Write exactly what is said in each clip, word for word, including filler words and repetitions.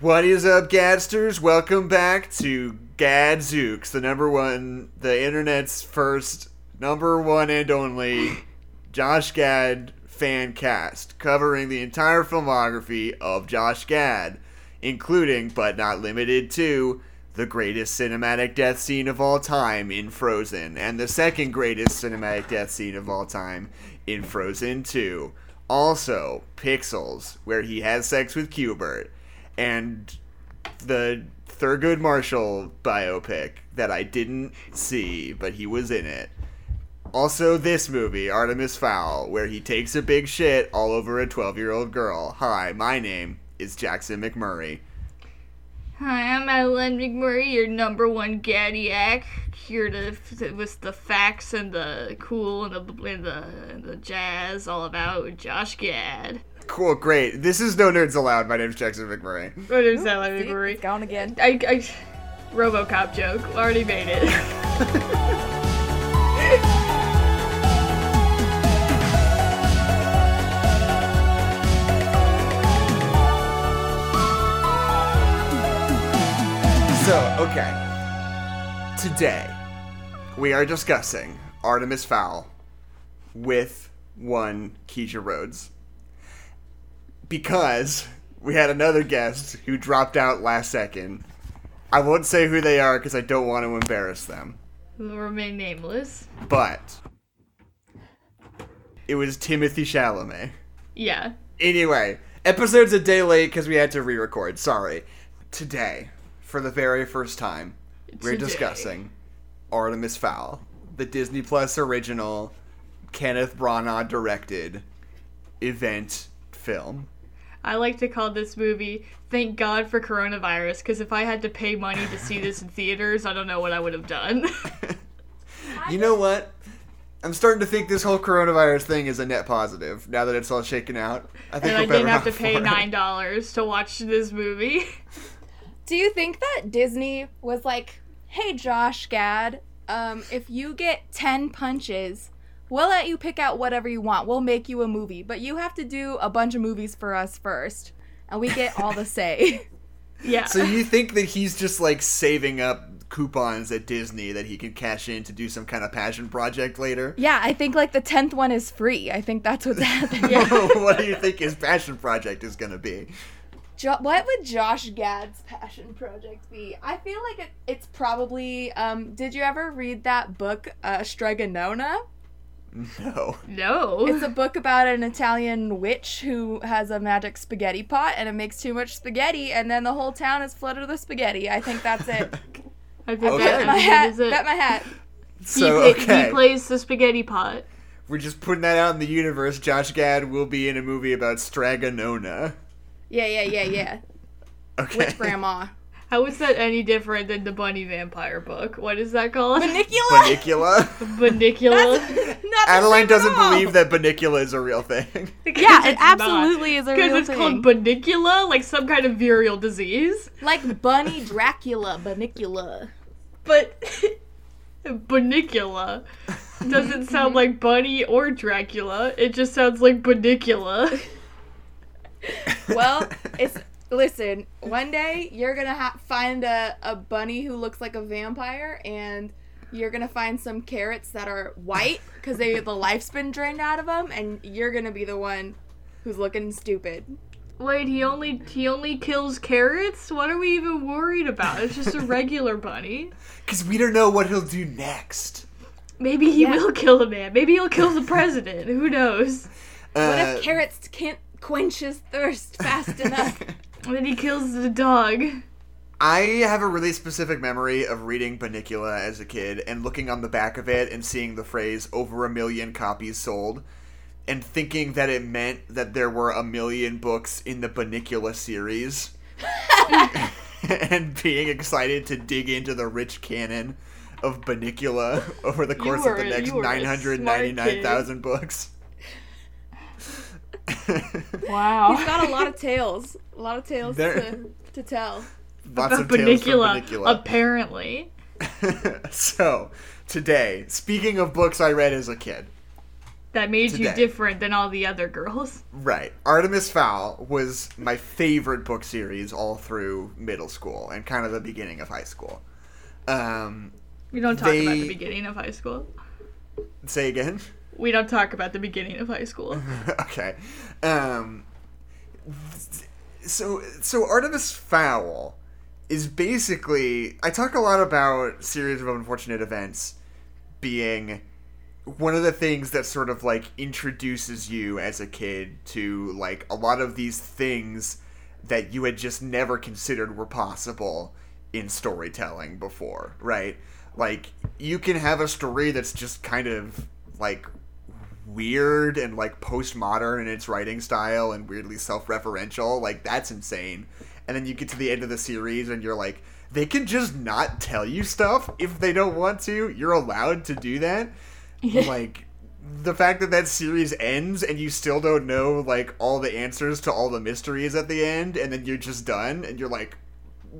What is up, Gadsters? Welcome back to Gadzooks, the number one, the internet's first, number one and only Josh Gad fan cast, covering the entire filmography of Josh Gad, including, but not limited to, the greatest cinematic death scene of all time in Frozen, and the second greatest cinematic death scene of all time in Frozen two. Also, Pixels, where he has sex with Q-Bert. And the Thurgood Marshall biopic that I didn't see, but he was in it. Also this movie, Artemis Fowl, where he takes a big shit all over a twelve-year-old girl. Hi, my name is Jackson McMurray. Hi, I'm Adeline McMurray, your number one Gadiac. Here to with the facts and the cool and the, and the, and the jazz all about Josh Gad. Cool, great. This is No Nerds Allowed. My name's Jackson McMurray. No Nerds Allowed, McMurray. It's gone again. I, I, I, RoboCop joke. Already made it. So, okay. Today, we are discussing Artemis Fowl with one Keisha Rhodes. Because we had another guest who dropped out last second. I won't say who they are because I don't want to embarrass them. We'll remain nameless. But it was Timothée Chalamet. Yeah. Anyway, episode's a day late because we had to re-record. Sorry. Today, for the very first time, we're Today. discussing Artemis Fowl, the Disney Plus original, Kenneth Branagh directed event film. I like to call this movie Thank God for Coronavirus, because if I had to pay money to see this in theaters, I don't know what I would have done. You know what? I'm starting to think this whole coronavirus thing is a net positive, now that it's all shaken out. I think and I didn't have to pay nine dollars to watch this movie. Do you think that Disney was like, hey Josh Gad, um, if you get ten punches... we'll let you pick out whatever you want. We'll make you a movie. But you have to do a bunch of movies for us first. And we get all the say. Yeah. So you think that he's just, like, saving up coupons at Disney that he can cash in to do some kind of passion project later? Yeah, I think, like, the tenth one is free. I think that's what's happening. Yeah. What do you think his passion project is going to be? Jo- what would Josh Gad's passion project be? I feel like it, it's probably... Um, did you ever read that book, uh, Strega Nona? No. No. It's a book about an Italian witch who has a magic spaghetti pot, and it makes too much spaghetti, and then the whole town is flooded with spaghetti. I think that's it. I think okay. that, my hat, is it. Bet my hat. So, he, okay. he plays the spaghetti pot. We're just putting that out in the universe. Josh Gad will be in a movie about Strega Nona. Yeah, yeah, yeah, yeah. Okay. Witch grandma. How is that any different than the bunny vampire book? What is that called? Bunnicula? Bunnicula? Bunnicula? Adeline doesn't believe that Bunnicula is a real thing. Yeah, it absolutely not. is a real thing. Because it's called Bunnicula, like some kind of venereal disease. Like Bunny Dracula, Bunnicula. But Bunnicula doesn't sound like Bunny or Dracula. It just sounds like Bunnicula. Well, it's... Listen, one day you're going to ha- find a, a bunny who looks like a vampire, and you're going to find some carrots that are white because the life's been drained out of them, and you're going to be the one who's looking stupid. Wait, he only he only kills carrots? What are we even worried about? It's just a regular bunny. Because we don't know what he'll do next. Maybe he yeah. will kill a man. Maybe he'll kill the president. Who knows? Uh, what if carrots can't quench his thirst fast enough? And then he kills the dog. I have a really specific memory of reading Bunnicula as a kid and looking on the back of it and seeing the phrase, over a million copies sold, and thinking that it meant that there were a million books in the Bunnicula series. And being excited to dig into the rich canon of Bunnicula over the course are, of the next nine hundred ninety-nine thousand books. Wow. He's got a lot of tales. A lot of tales to, to tell. Lots about of tales Bunnicula, from Bunnicula. Apparently. So, today, speaking of books I read as a kid, that made today. you different than all the other girls. Right. Artemis Fowl was my favorite book series all through middle school and kind of the beginning of high school. Um, we don't talk they... about the beginning of high school. Say again? We don't talk about the beginning of high school. Okay. Um, so, so Artemis Fowl is basically... I talk a lot about Series of Unfortunate Events being... one of the things that sort of, like, introduces you as a kid to, like, a lot of these things that you had just never considered were possible in storytelling before, right? Like, you can have a story that's just kind of, like, weird and, like, postmodern in its writing style and weirdly self-referential. Like, that's insane. And then you get to the end of the series and you're like, they can just not tell you stuff if they don't want to. You're allowed to do that. Like, the fact that that series ends and you still don't know, like, all the answers to all the mysteries at the end, and then you're just done, and you're like,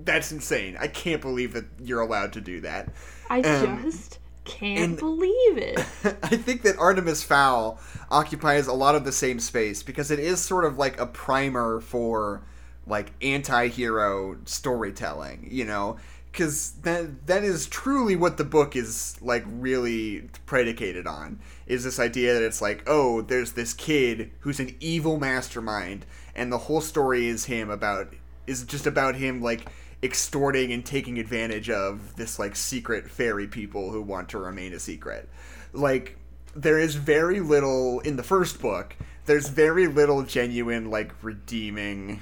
that's insane. I can't believe that you're allowed to do that. I um, just can't believe it. I think that Artemis Fowl occupies a lot of the same space, because it is sort of like a primer for, like, anti-hero storytelling, you know? Because that, that is truly what the book is, like, really predicated on, is this idea that it's like, oh, there's this kid who's an evil mastermind, and the whole story is him about, is just about him, like, extorting and taking advantage of this, like, secret fairy people who want to remain a secret. Like, there is very little, in the first book, there's very little genuine, like, redeeming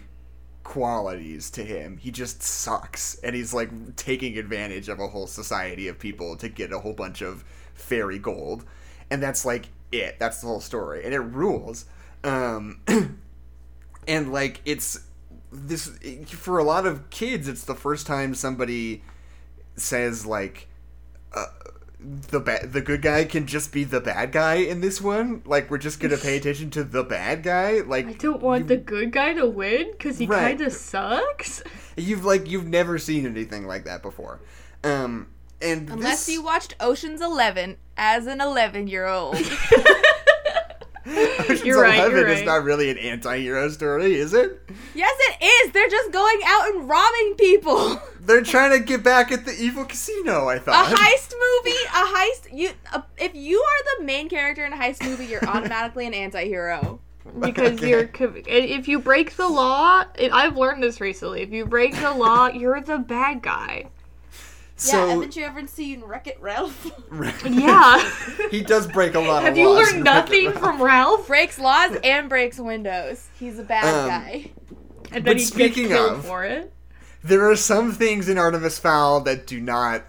qualities to him. He just sucks, and he's like taking advantage of a whole society of people to get a whole bunch of fairy gold, and that's like it that's the whole story, and it rules. Um and like it's this it, for a lot of kids, it's the first time somebody says, like, uh, the ba- the good guy can just be the bad guy in this one. Like, we're just gonna pay attention to the bad guy. Like, I don't want you... the good guy to win because he right. kind of sucks. You've like you've never seen anything like that before, um, and unless this... you watched Ocean's Eleven as an eleven-year-old. Ocean's you're right, Eleven you're right. is not really an anti-hero story, is it? Yes, it is. They're just going out and robbing people. They're trying to get back at the evil casino, I thought. A heist movie, a heist. You, a, if you are the main character in a heist movie, you're automatically an anti-hero. Because okay. you're, if you break the law, I've learned this recently, if you break the law, you're the bad guy. So, yeah, haven't you ever seen Wreck-It Ralph? Yeah. He does break a lot of Have laws. Have you learned nothing Wreck-It from Ralph? Ralph? Breaks laws and breaks windows. He's a bad um, guy. And then he gets killed for it. There are some things in Artemis Fowl that do not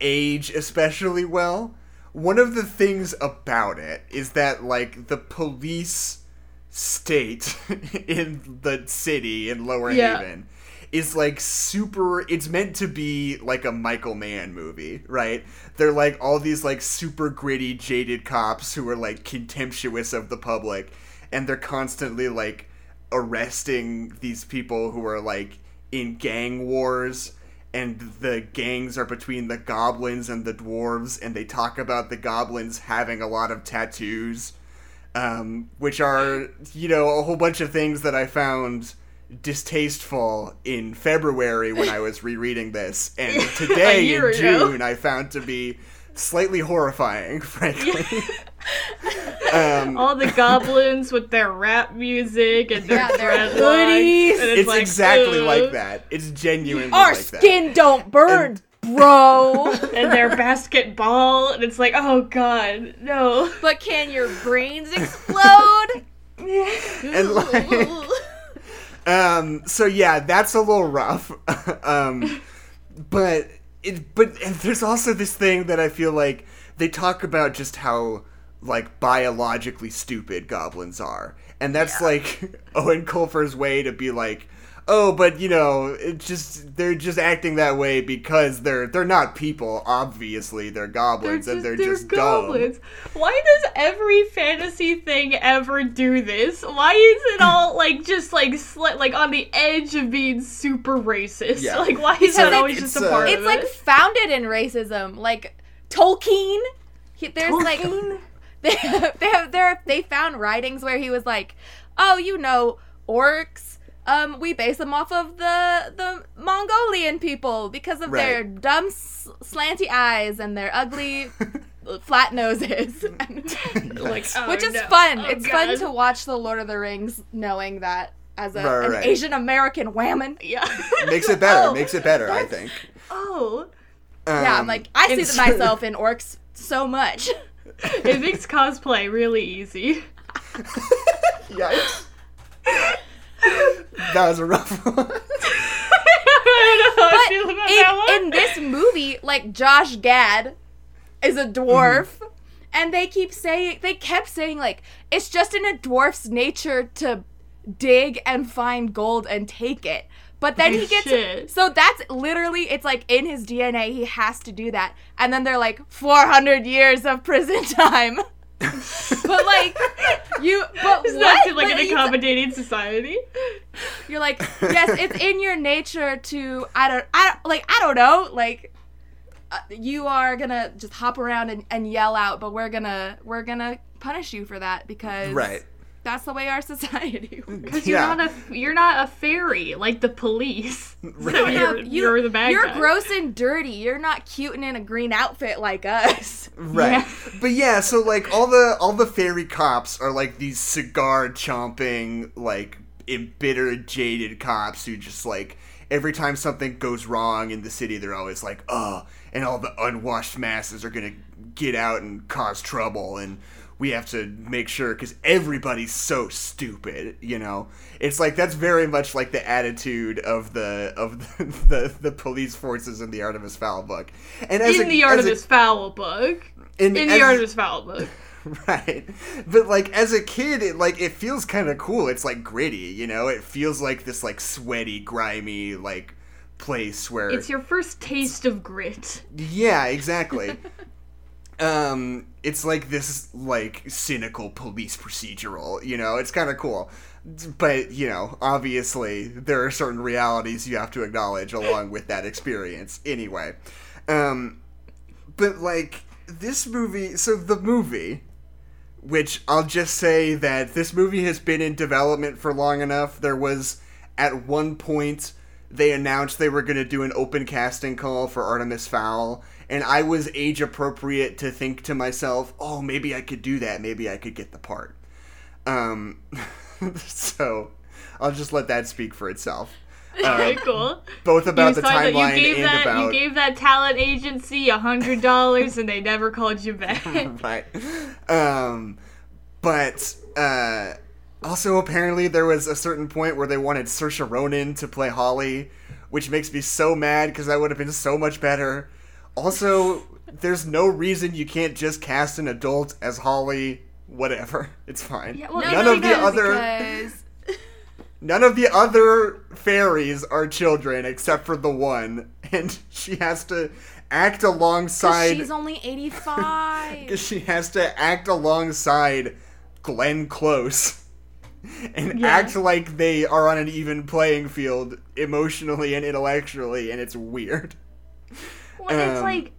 age especially well. One of the things about it is that, like, the police state in the city in Lower yeah. Haven... is like super, it's meant to be like a Michael Mann movie, right? They're like all these like super gritty, jaded cops who are like contemptuous of the public, and they're constantly like arresting these people who are like in gang wars, and the gangs are between the goblins and the dwarves, and they talk about the goblins having a lot of tattoos, um, which are, you know, a whole bunch of things that I found distasteful in February when I was rereading this, and today in June ago. I found to be slightly horrifying, frankly. um, All the goblins with their rap music and their dreadlocks. Yeah, it's it's like, exactly Ugh. like that. It's genuinely Our like that. Our skin don't burn, and, bro! And their basketball, and it's like, oh god, no. But can your brains explode? And like... Um, so yeah, that's a little rough, um, but it, but and there's also this thing that I feel like they talk about just how, like, biologically stupid goblins are, and that's yeah. like Owen Colfer's way to be like, oh, but you know, it just, they're just acting that way because they're, they're not people, obviously, they're goblins, they're just, and they're, they're just goblins. Dumb. Why does every fantasy thing ever do this? Why is it all, like, just, like, sli- like on the edge of being super racist? Yeah. Like, why is that always just a part uh, of it? It's, like, founded in racism. Like, Tolkien, he, there's, Tolkien? like... They they have there they found writings where he was like, oh, you know, orcs. Um, we base them off of the the Mongolian people because of right. their dumb s- slanty eyes and their ugly flat noses, and, like, oh, which is no. fun. Oh, it's God. fun to watch The Lord of the Rings knowing that as a, right, an right. Asian American woman. Yeah, makes it better. Oh, makes it better. I think. Oh, um, yeah. I'm like I see myself in orcs so much. It makes cosplay really easy. Yikes. That was a rough one. I don't know how but I feel about in, that one. In this movie, like, Josh Gad is a dwarf, mm. and they keep saying, they kept saying, like, it's just in a dwarf's nature to dig and find gold and take it. But then oh, he gets, shit. so that's literally, it's like in his D N A, he has to do that. And then they're like, four hundred years of prison time. But like you but it's what? Not like but an accommodating society. You're like, yes, it's in your nature to I don't I don't, like I don't know, like uh, you are going to just hop around and, and yell out, but we're going to we're going to punish you for that because right. that's the way our society works. Cuz you're yeah. not a you're not a fairy like the police. Right. So you're, you, you're the bad You're guy. Gross and dirty. You're not cute and in a green outfit like us. Right. Yeah. But yeah, so like all the all the fairy cops are like these cigar chomping, like embittered, jaded cops who just like every time something goes wrong in the city they're always like, "Oh, and all the unwashed masses are going to get out and cause trouble and we have to make sure, because everybody's so stupid, you know? It's like, that's very much like the attitude of the of the, the, the police forces in the Artemis Fowl book. And as in a, the Artemis a, Fowl book. In, in as, the Artemis Fowl book. Right. But, like, as a kid, it, like, it feels kind of cool. It's, like, gritty, you know? It feels like this, like, sweaty, grimy, like, place where... It's your first taste of grit. Yeah, exactly. Um, it's like this, like, cynical police procedural, you know? It's kind of cool. But, you know, obviously, there are certain realities you have to acknowledge along with that experience. Anyway. Um, but, like, this movie... So, the movie, which I'll just say that this movie has been in development for long enough. There was, at one point, they announced they were going to do an open casting call for Artemis Fowl. And I was age-appropriate to think to myself, oh, maybe I could do that. Maybe I could get the part. Um, so I'll just let that speak for itself. Um, Very cool. Both about you the timeline and that, about... You gave that talent agency one hundred dollars and they never called you back. Right. Um, but uh, also apparently there was a certain point where they wanted Saoirse Ronan to play Holly, which makes me so mad because that would have been so much better. Also, there's no reason you can't just cast an adult as Holly. Whatever, it's fine. Yeah, well, none no, of the other, because... none of the other fairies are children except for the one, and she has to act alongside. 'Cause she's only eighty-five. 'Cause she has to act alongside Glenn Close, and yeah. act like they are on an even playing field emotionally and intellectually, and it's weird. Well, um, it's like,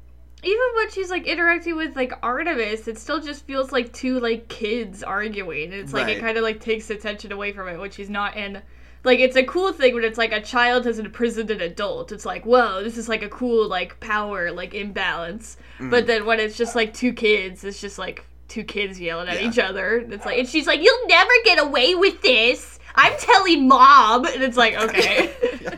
even when she's like interacting with like Artemis, it still just feels like two like kids arguing. It's like right. it kind of like takes attention away from it when she's not in. Like, it's a cool thing when it's like a child has imprisoned an adult. It's like, whoa, this is like a cool like power like imbalance. Mm. But then when it's just like two kids, it's just like two kids yelling at yeah. each other. It's like, and she's like, "You'll never get away with this. I'm telling mom." And it's like, okay. yeah.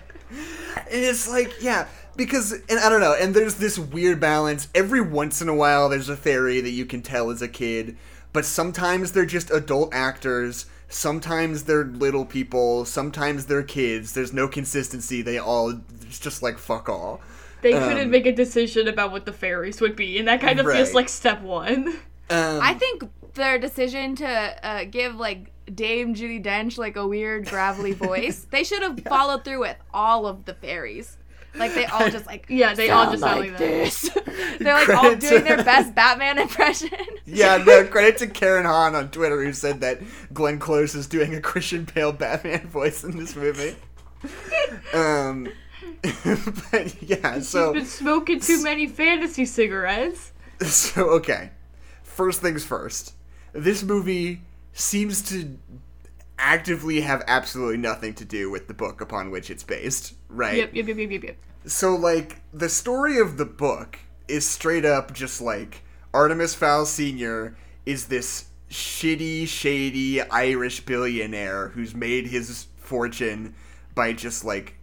And it's like, yeah. Because, and I don't know, and there's this weird balance. Every once in a while there's a fairy that you can tell is a kid, but sometimes they're just adult actors, sometimes they're little people, sometimes they're kids. There's no consistency. They all, it's just like, fuck all. They um, couldn't make a decision about what the fairies would be, and that kind of right. feels like step one. Um, I think their decision to uh, give, like, Dame Judi Dench, like, a weird, gravelly voice, they should have yeah. followed through with all of the fairies. Like, they all just, like, yeah, they all just like, like this. They're, like, credit all doing to... their best Batman impression. Yeah, no, credit to Karen Hahn on Twitter who said that Glenn Close is doing a Christian Bale Batman voice in this movie. Um, but, yeah, so... She's been smoking too many fantasy cigarettes. So, okay. first things first. This movie seems to actively have absolutely nothing to do with the book upon which it's based, right? Yep, yep, yep, yep, yep, yep. So, like, the story of the book is straight up just, like, Artemis Fowl Senior is this shitty, shady Irish billionaire who's made his fortune by just, like,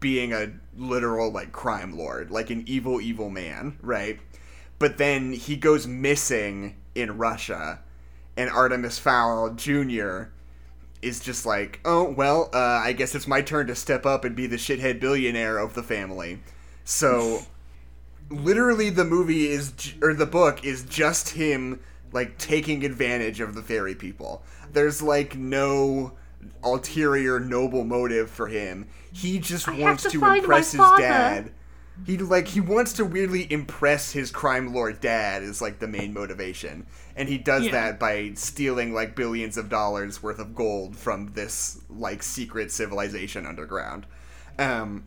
being a literal, like, crime lord. Like, an evil, evil man, right? But then he goes missing in Russia, and Artemis Fowl Junior is just like, oh, well, uh, I guess it's my turn to step up and be the shithead billionaire of the family. So, literally the movie is, or the book is just him, like, taking advantage of the fairy people. There's, like, no ulterior noble motive for him. He just I wants to, to impress his dad. He, like, he wants to weirdly impress his crime lord dad is, like, the main motivation. And he does yeah. that by stealing, like, billions of dollars worth of gold from this, like, secret civilization underground. Um,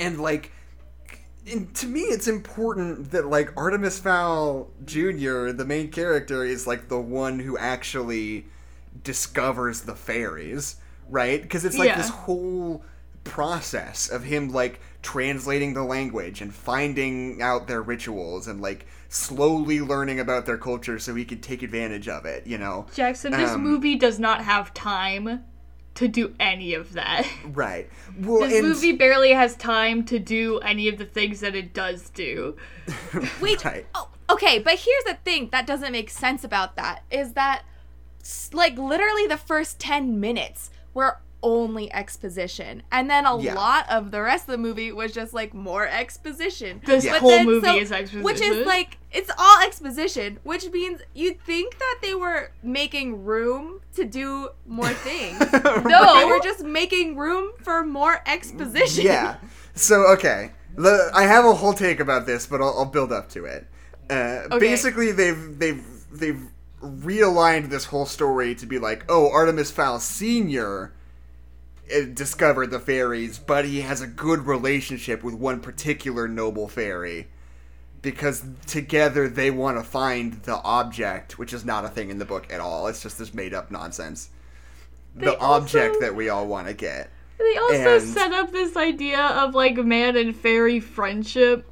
and, like, and to me it's important that, like, Artemis Fowl Junior, the main character, is, like, the one who actually discovers the fairies, right? Because it's, like, yeah. this whole process of him, like, translating the language and finding out their rituals and, like, slowly learning about their culture so he could take advantage of it, you know? Jackson, this um, movie does not have time to do any of that. Right. Well, this and... movie barely has time to do any of the things that it does do. Wait, right. oh, okay, but here's the thing that doesn't make sense about that, is that, like, literally the first ten minutes were only exposition, and then a yeah. lot of the rest of the movie was just, like, more exposition. This yeah. whole then, movie so, is exposition, which is, like, it's all exposition, which means you'd think that they were making room to do more things. right? No, they were just making room for more exposition. Yeah. So okay, the, I have a whole take about this, but I'll, I'll build up to it. Uh, okay. Basically, they've they've they've realigned this whole story to be like, oh, Artemis Fowl Senior discovered the fairies, but he has a good relationship with one particular noble fairy because together they want to find the object, which is not a thing in the book at all. It's just this made up nonsense. They the also, object that we all want to get. They also and, set up this idea of, like, man and fairy friendship,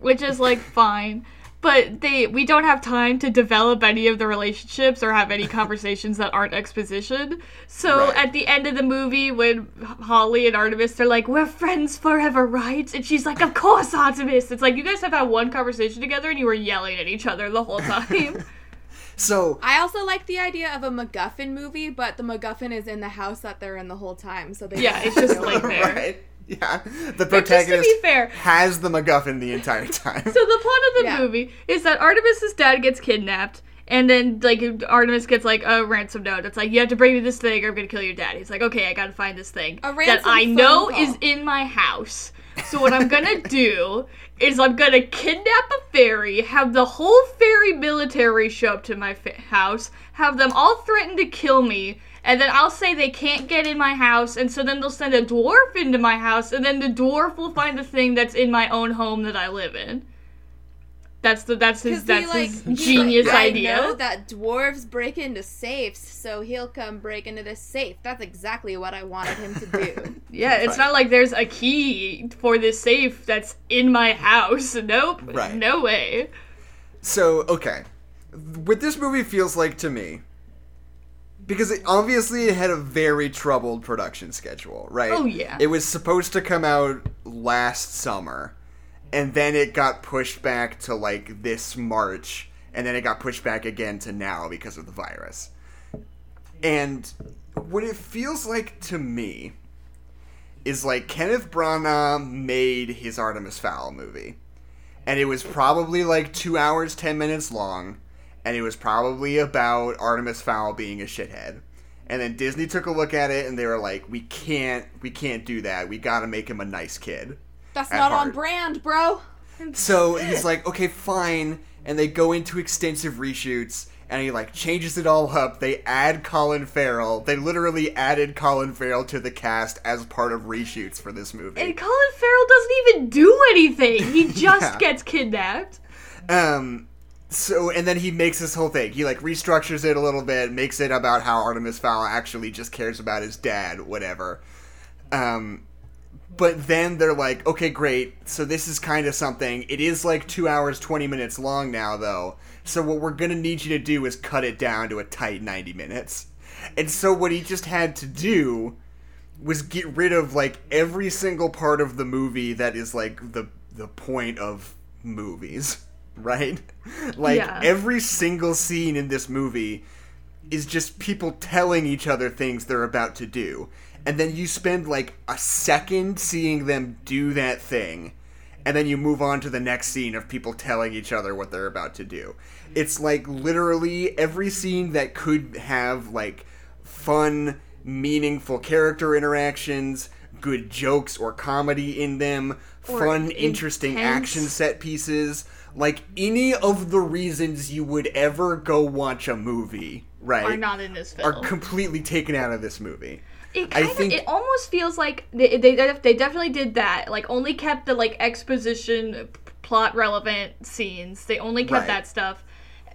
which is, like, fine. But they we don't have time to develop any of the relationships or have any conversations that aren't exposition. So right. at the end of the movie, when Holly and Artemis are like, we're friends forever, right? And she's like, of course, Artemis. It's like, you guys have had one conversation together and you were yelling at each other the whole time. So I also like the idea of a MacGuffin movie, but the MacGuffin is in the house that they're in the whole time. So they Yeah, it's just like there. Right. Yeah, the protagonist fair, has the MacGuffin the entire time. So the plot of the yeah. movie is that Artemis's dad gets kidnapped, and then, like, Artemis gets, like, a ransom note. It's like, you have to bring me this thing or I'm going to kill your dad. He's like, okay, I got to find this thing a that I know call. is in my house. So what I'm going to do is I'm going to kidnap a fairy, have the whole fairy military show up to my fa- house, have them all threaten to kill me, and then I'll say they can't get in my house, and so then they'll send a dwarf into my house, and then the dwarf will find the thing that's in my own home that I live in. That's the that's his that's he, his like, genius he, idea. I know that dwarves break into safes, so he'll come break into this safe. That's exactly what I wanted him to do. yeah, it's right. not like there's a key for this safe that's in my house. Nope. Right. No way. So, okay. What this movie feels like to me, because it obviously it had a very troubled production schedule, right? Oh, yeah. It was supposed to come out last summer, and then it got pushed back to, like, this March, and then it got pushed back again to now because of the virus. And what it feels like to me is, like, Kenneth Branagh made his Artemis Fowl movie, and it was probably, like, two hours, ten minutes long, and it was probably about Artemis Fowl being a shithead. And then Disney took a look at it and they were like, we can't, we can't do that. We gotta make him a nice kid. That's not heart. on brand, bro. So he's like, okay, fine. And they go into extensive reshoots and he, like, changes it all up. They add Colin Farrell. They literally added Colin Farrell to the cast as part of reshoots for this movie. And Colin Farrell doesn't even do anything. He just yeah. gets kidnapped. Um... So, and then he makes this whole thing. He, like, restructures it a little bit, makes it about how Artemis Fowl actually just cares about his dad, whatever. Um, but then they're like, okay, great, so this is kind of something. It is, like, two hours, twenty minutes long now, though. So what we're going to need you to do is cut it down to a tight ninety minutes. And so what he just had to do was get rid of, like, every single part of the movie that is, like, the the point of movies, right? Like, yeah. Every single scene in this movie is just people telling each other things they're about to do. And then you spend, like, a second seeing them do that thing. And then you move on to the next scene of people telling each other what they're about to do. It's, like, literally every scene that could have, like, fun, meaningful character interactions, good jokes or comedy in them, or fun, interesting intense action set pieces. Like, any of the reasons you would ever go watch a movie, right, are not in this film. Are completely taken out of this movie. It kind I of, think it almost feels like they, they they definitely did that. Like, only kept the, like, exposition, plot relevant scenes. They only kept right. that stuff.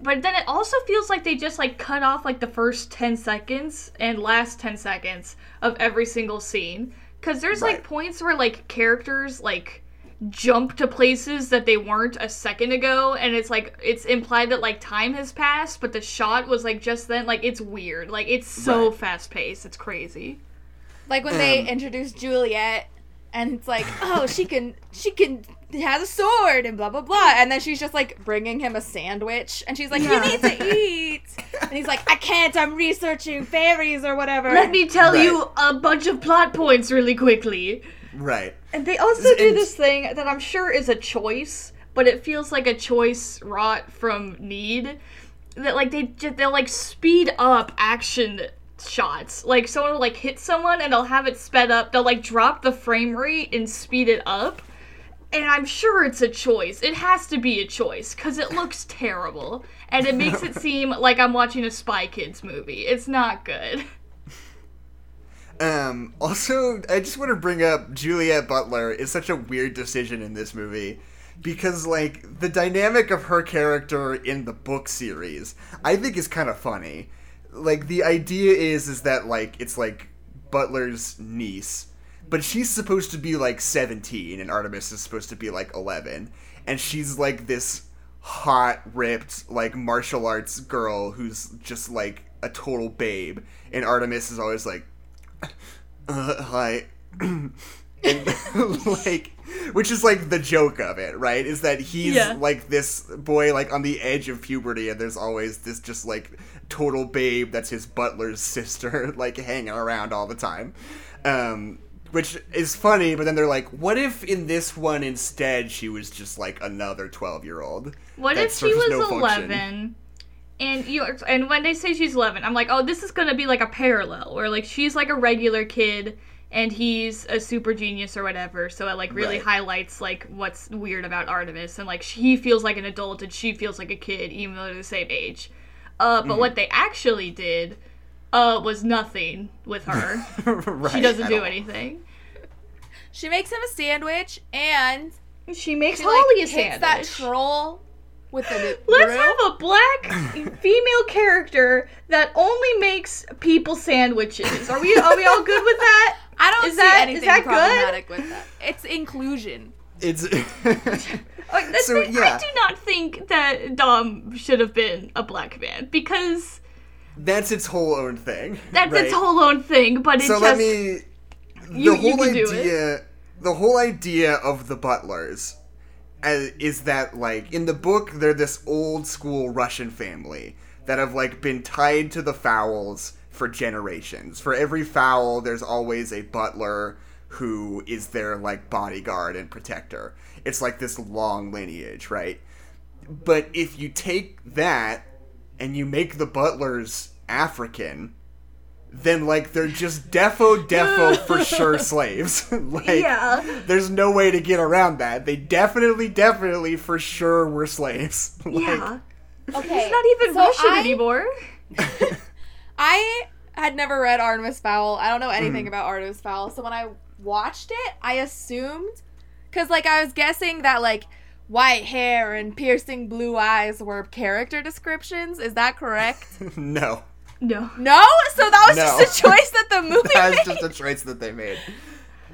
But then it also feels like they just, like, cut off, like, the first ten seconds and last ten seconds of every single scene. Because there's, right. like, points where, like, characters, like, jump to places that they weren't a second ago. And it's, like, it's implied that, like, time has passed, but the shot was, like, just then. Like, it's weird. Like, it's so right. fast-paced. It's crazy. Like, when um. they introduced Juliet, and it's like, oh, she can, she can... has a sword and blah blah blah, and then she's just like bringing him a sandwich and she's like, yeah. you need to eat, and he's like, I can't, I'm researching fairies or whatever, let me tell right. you a bunch of plot points really quickly, right? And they also it's, do it's, this thing that I'm sure is a choice, but it feels like a choice wrought from need, that like they they'll like speed up action shots. Like, someone will like hit someone and they'll have it sped up, they'll like drop the frame rate and speed it up. And I'm sure it's a choice. It has to be a choice, because it looks terrible. And it makes it seem like I'm watching a Spy Kids movie. It's not good. Um, also, I just want to bring up Juliet Butler is such a weird decision in this movie. Because, like, the dynamic of her character in the book series, I think is kind of funny. Like, the idea is, is that, like, it's, like, Butler's niece. But she's supposed to be, like, seventeen, and Artemis is supposed to be, like, eleven. And she's, like, this hot, ripped, like, martial arts girl who's just, like, a total babe. And Artemis is always like, uh, hi. And, like, which is, like, the joke of it, right? Is that he's, yeah. like, this boy, like, on the edge of puberty, and there's always this just, like, total babe that's his butler's sister, like, hanging around all the time. Um... Which is funny, but then they're like, what if in this one instead she was just, like, another twelve-year-old? What if she was no eleven? Function. And you and when they say she's eleven, I'm like, oh, this is going to be, like, a parallel. Or, like, she's, like, a regular kid, and he's a super genius or whatever. So it, like, really right. highlights, like, what's weird about Artemis. And, like, he feels like an adult, and she feels like a kid, even though they're the same age. Uh, but mm-hmm. what they actually did... Uh, was nothing with her. right, she doesn't do anything. She makes him a sandwich, and she makes she, Holly like, a sandwich. That troll with the let's have a black female character that only makes people sandwiches. Are we? Are we all good with that? I don't is see that, anything is that problematic good? With that. It's inclusion. It's. like, so, thing, yeah. I do not think that Dom should have been a black man because. That's its whole own thing. That's right? its whole own thing, but it so just... So let me... The you, whole you idea... It. The whole idea of the butlers is that, like, in the book, they're this old-school Russian family that have, like, been tied to the Fowls for generations. For every Fowl, there's always a butler who is their, like, bodyguard and protector. It's, like, this long lineage, right? But if you take that... and you make the butlers African, then, like, they're just defo defo for sure slaves. like, yeah. There's no way to get around that. They definitely, definitely for sure were slaves. like, yeah. Okay. It's not even so Russian I, anymore. I had never read Artemis Fowl. I don't know anything mm. about Artemis Fowl. So when I watched it, I assumed, because, like, I was guessing that, like, white hair and piercing blue eyes were character descriptions. Is that correct? No. No. No? So that was no. just a choice that the movie that made? That was just a choice that they made.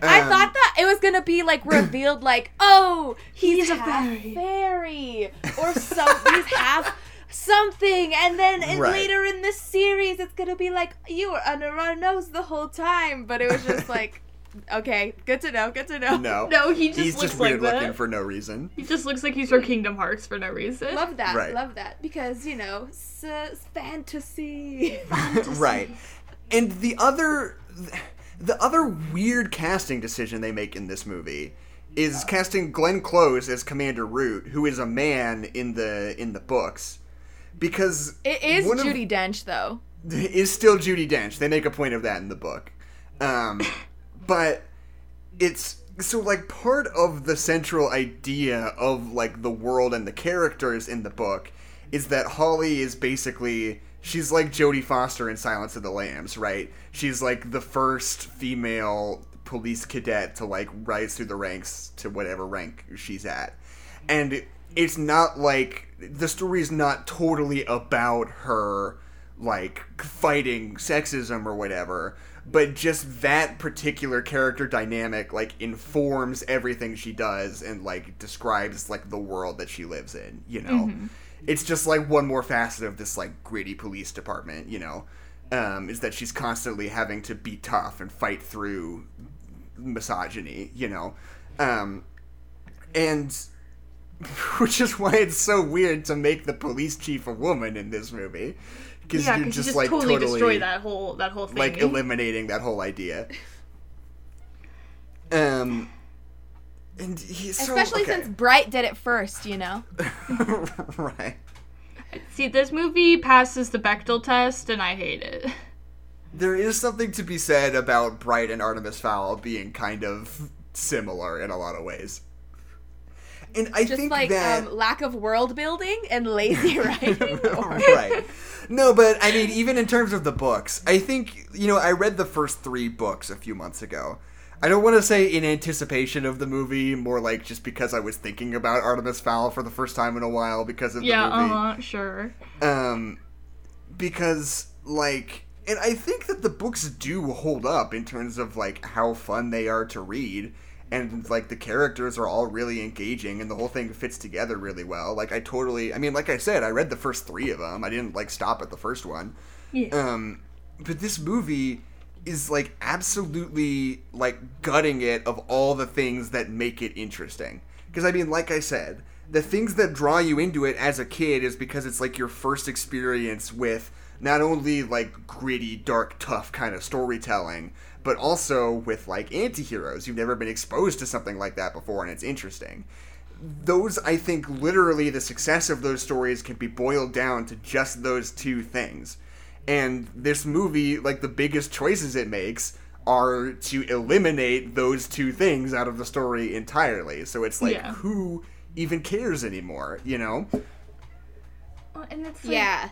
Um, I thought that it was going to be, like, revealed, like, oh, he's, he's a fairy. fairy. Or so, he's half something. And then right. later in the series, it's going to be like, you were under our nose the whole time. But it was just like, okay, good to know, good to know. No, no he just he's looks just like weird that. Looking for no reason. He just looks like he's from Kingdom Hearts for no reason. Love that, right. love that. Because, you know, it's, uh, it's fantasy. fantasy. Right. And the other... The other weird casting decision they make in this movie is yeah. casting Glenn Close as Commander Root, who is a man in the in the books, because it is Judi of, Dench though. It is still Judi Dench. They make a point of that in the book, um, but it's so like part of the central idea of like the world and the characters in the book is that Holly is basically. She's like Jodie Foster in Silence of the Lambs, right? She's like the first female police cadet to like rise through the ranks to whatever rank she's at. And it's not like the story is not totally about her like fighting sexism or whatever, but just that particular character dynamic like informs everything she does and like describes like the world that she lives in, you know? Mm-hmm. It's just, like, one more facet of this, like, gritty police department, you know, um, is that she's constantly having to be tough and fight through misogyny, you know, um, and which is why it's so weird to make the police chief a woman in this movie, because yeah, you just, just, like, totally, totally destroy that whole, that whole thing. Like, eliminating that whole idea. Um... And he's Especially so, okay. since Bright did it first, you know? Right. See, this movie passes the Bechdel test, and I hate it. There is something to be said about Bright and Artemis Fowl being kind of similar in a lot of ways. And I Just think like, that... Just um, like lack of world building and lazy writing? Right. No, but, I mean, even in terms of the books, I think, you know, I read the first three books a few months ago. I don't want to say in anticipation of the movie, more like just because I was thinking about Artemis Fowl for the first time in a while because of yeah, the movie. Yeah, uh-huh, sure. Um, because, like, and I think that the books do hold up in terms of, like, how fun they are to read, and, like, the characters are all really engaging, and the whole thing fits together really well. Like, I totally, I mean, like I said, I read the first three of them. I didn't, like, stop at the first one. Yeah. Um, but this movie... is, like, absolutely, like, gutting it of all the things that make it interesting. Because, I mean, like I said, the things that draw you into it as a kid is because it's, like, your first experience with not only, like, gritty, dark, tough kind of storytelling, but also with, like, anti-heroes. You've never been exposed to something like that before, and it's interesting. Those, I think, literally the success of those stories can be boiled down to just those two things. And this movie, like, the biggest choices it makes are to eliminate those two things out of the story entirely. So it's like, yeah. who even cares anymore, you know? Well, and it's like... Yeah.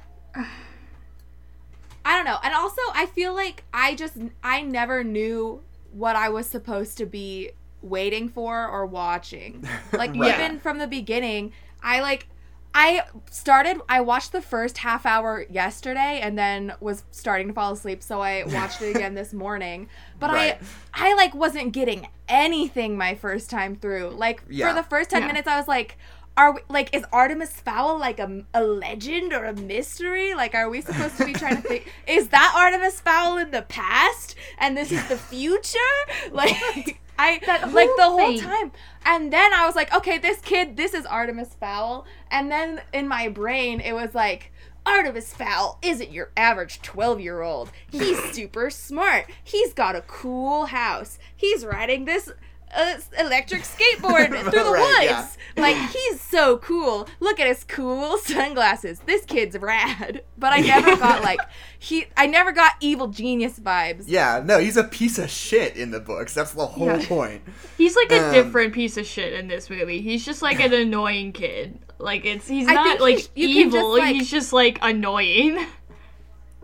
I don't know. And also, I feel like I just... I never knew what I was supposed to be waiting for or watching. Like, right. even from the beginning, I, like... I started, I watched the first half hour yesterday and then was starting to fall asleep, so I watched it again this morning. But right. I, I, like, wasn't getting anything my first time through. Like, yeah. for the first ten yeah. minutes, I was like, are we, like, is Artemis Fowl, like, a, a legend or a mystery? Like, are we supposed to be trying to think, is that Artemis Fowl in the past? And this is the future? Like... What? I that like the whole thing. Time, and then I was like, okay, this kid, this is Artemis Fowl, and then in my brain it was like, Artemis Fowl isn't your average twelve-year-old. He's super smart. He's got a cool house. He's riding this uh, electric skateboard through the right, woods. Yeah. Like he's so cool. Look at his cool sunglasses. This kid's rad. But I never got like. He, I never got evil genius vibes. Yeah, no, he's a piece of shit in the books. That's the whole yeah. point. He's like a um, different piece of shit in this movie. He's just like an annoying kid. Like it's he's I not like he, evil. Just, like, he's just like annoying.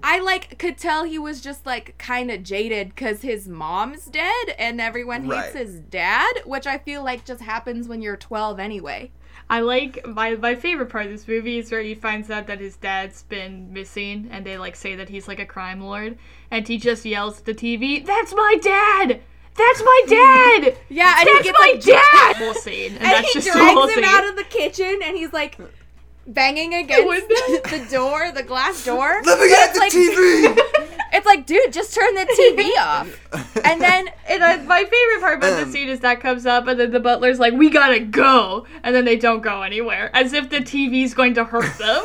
I, like, could tell he was just, like, kind of jaded because his mom's dead and everyone hates right. his dad, which I feel like just happens when you're twelve anyway. I like, my, my favorite part of this movie is where he finds out that his dad's been missing and they, like, say that he's, like, a crime lord. And he just yells at the T V, "That's my dad! That's my dad!" Yeah, and that's he gets, my like, dad! Whole scene. And, and that's he just drags whole him scene. Out of the kitchen and he's, like... banging against the door, the glass door. Living at the like, T V! It's like, dude, just turn the T V off. And then, and I, my favorite part about um, the scene is that comes up and then the butler's like, "We gotta go!" And then they don't go anywhere. As if the T V's going to hurt them.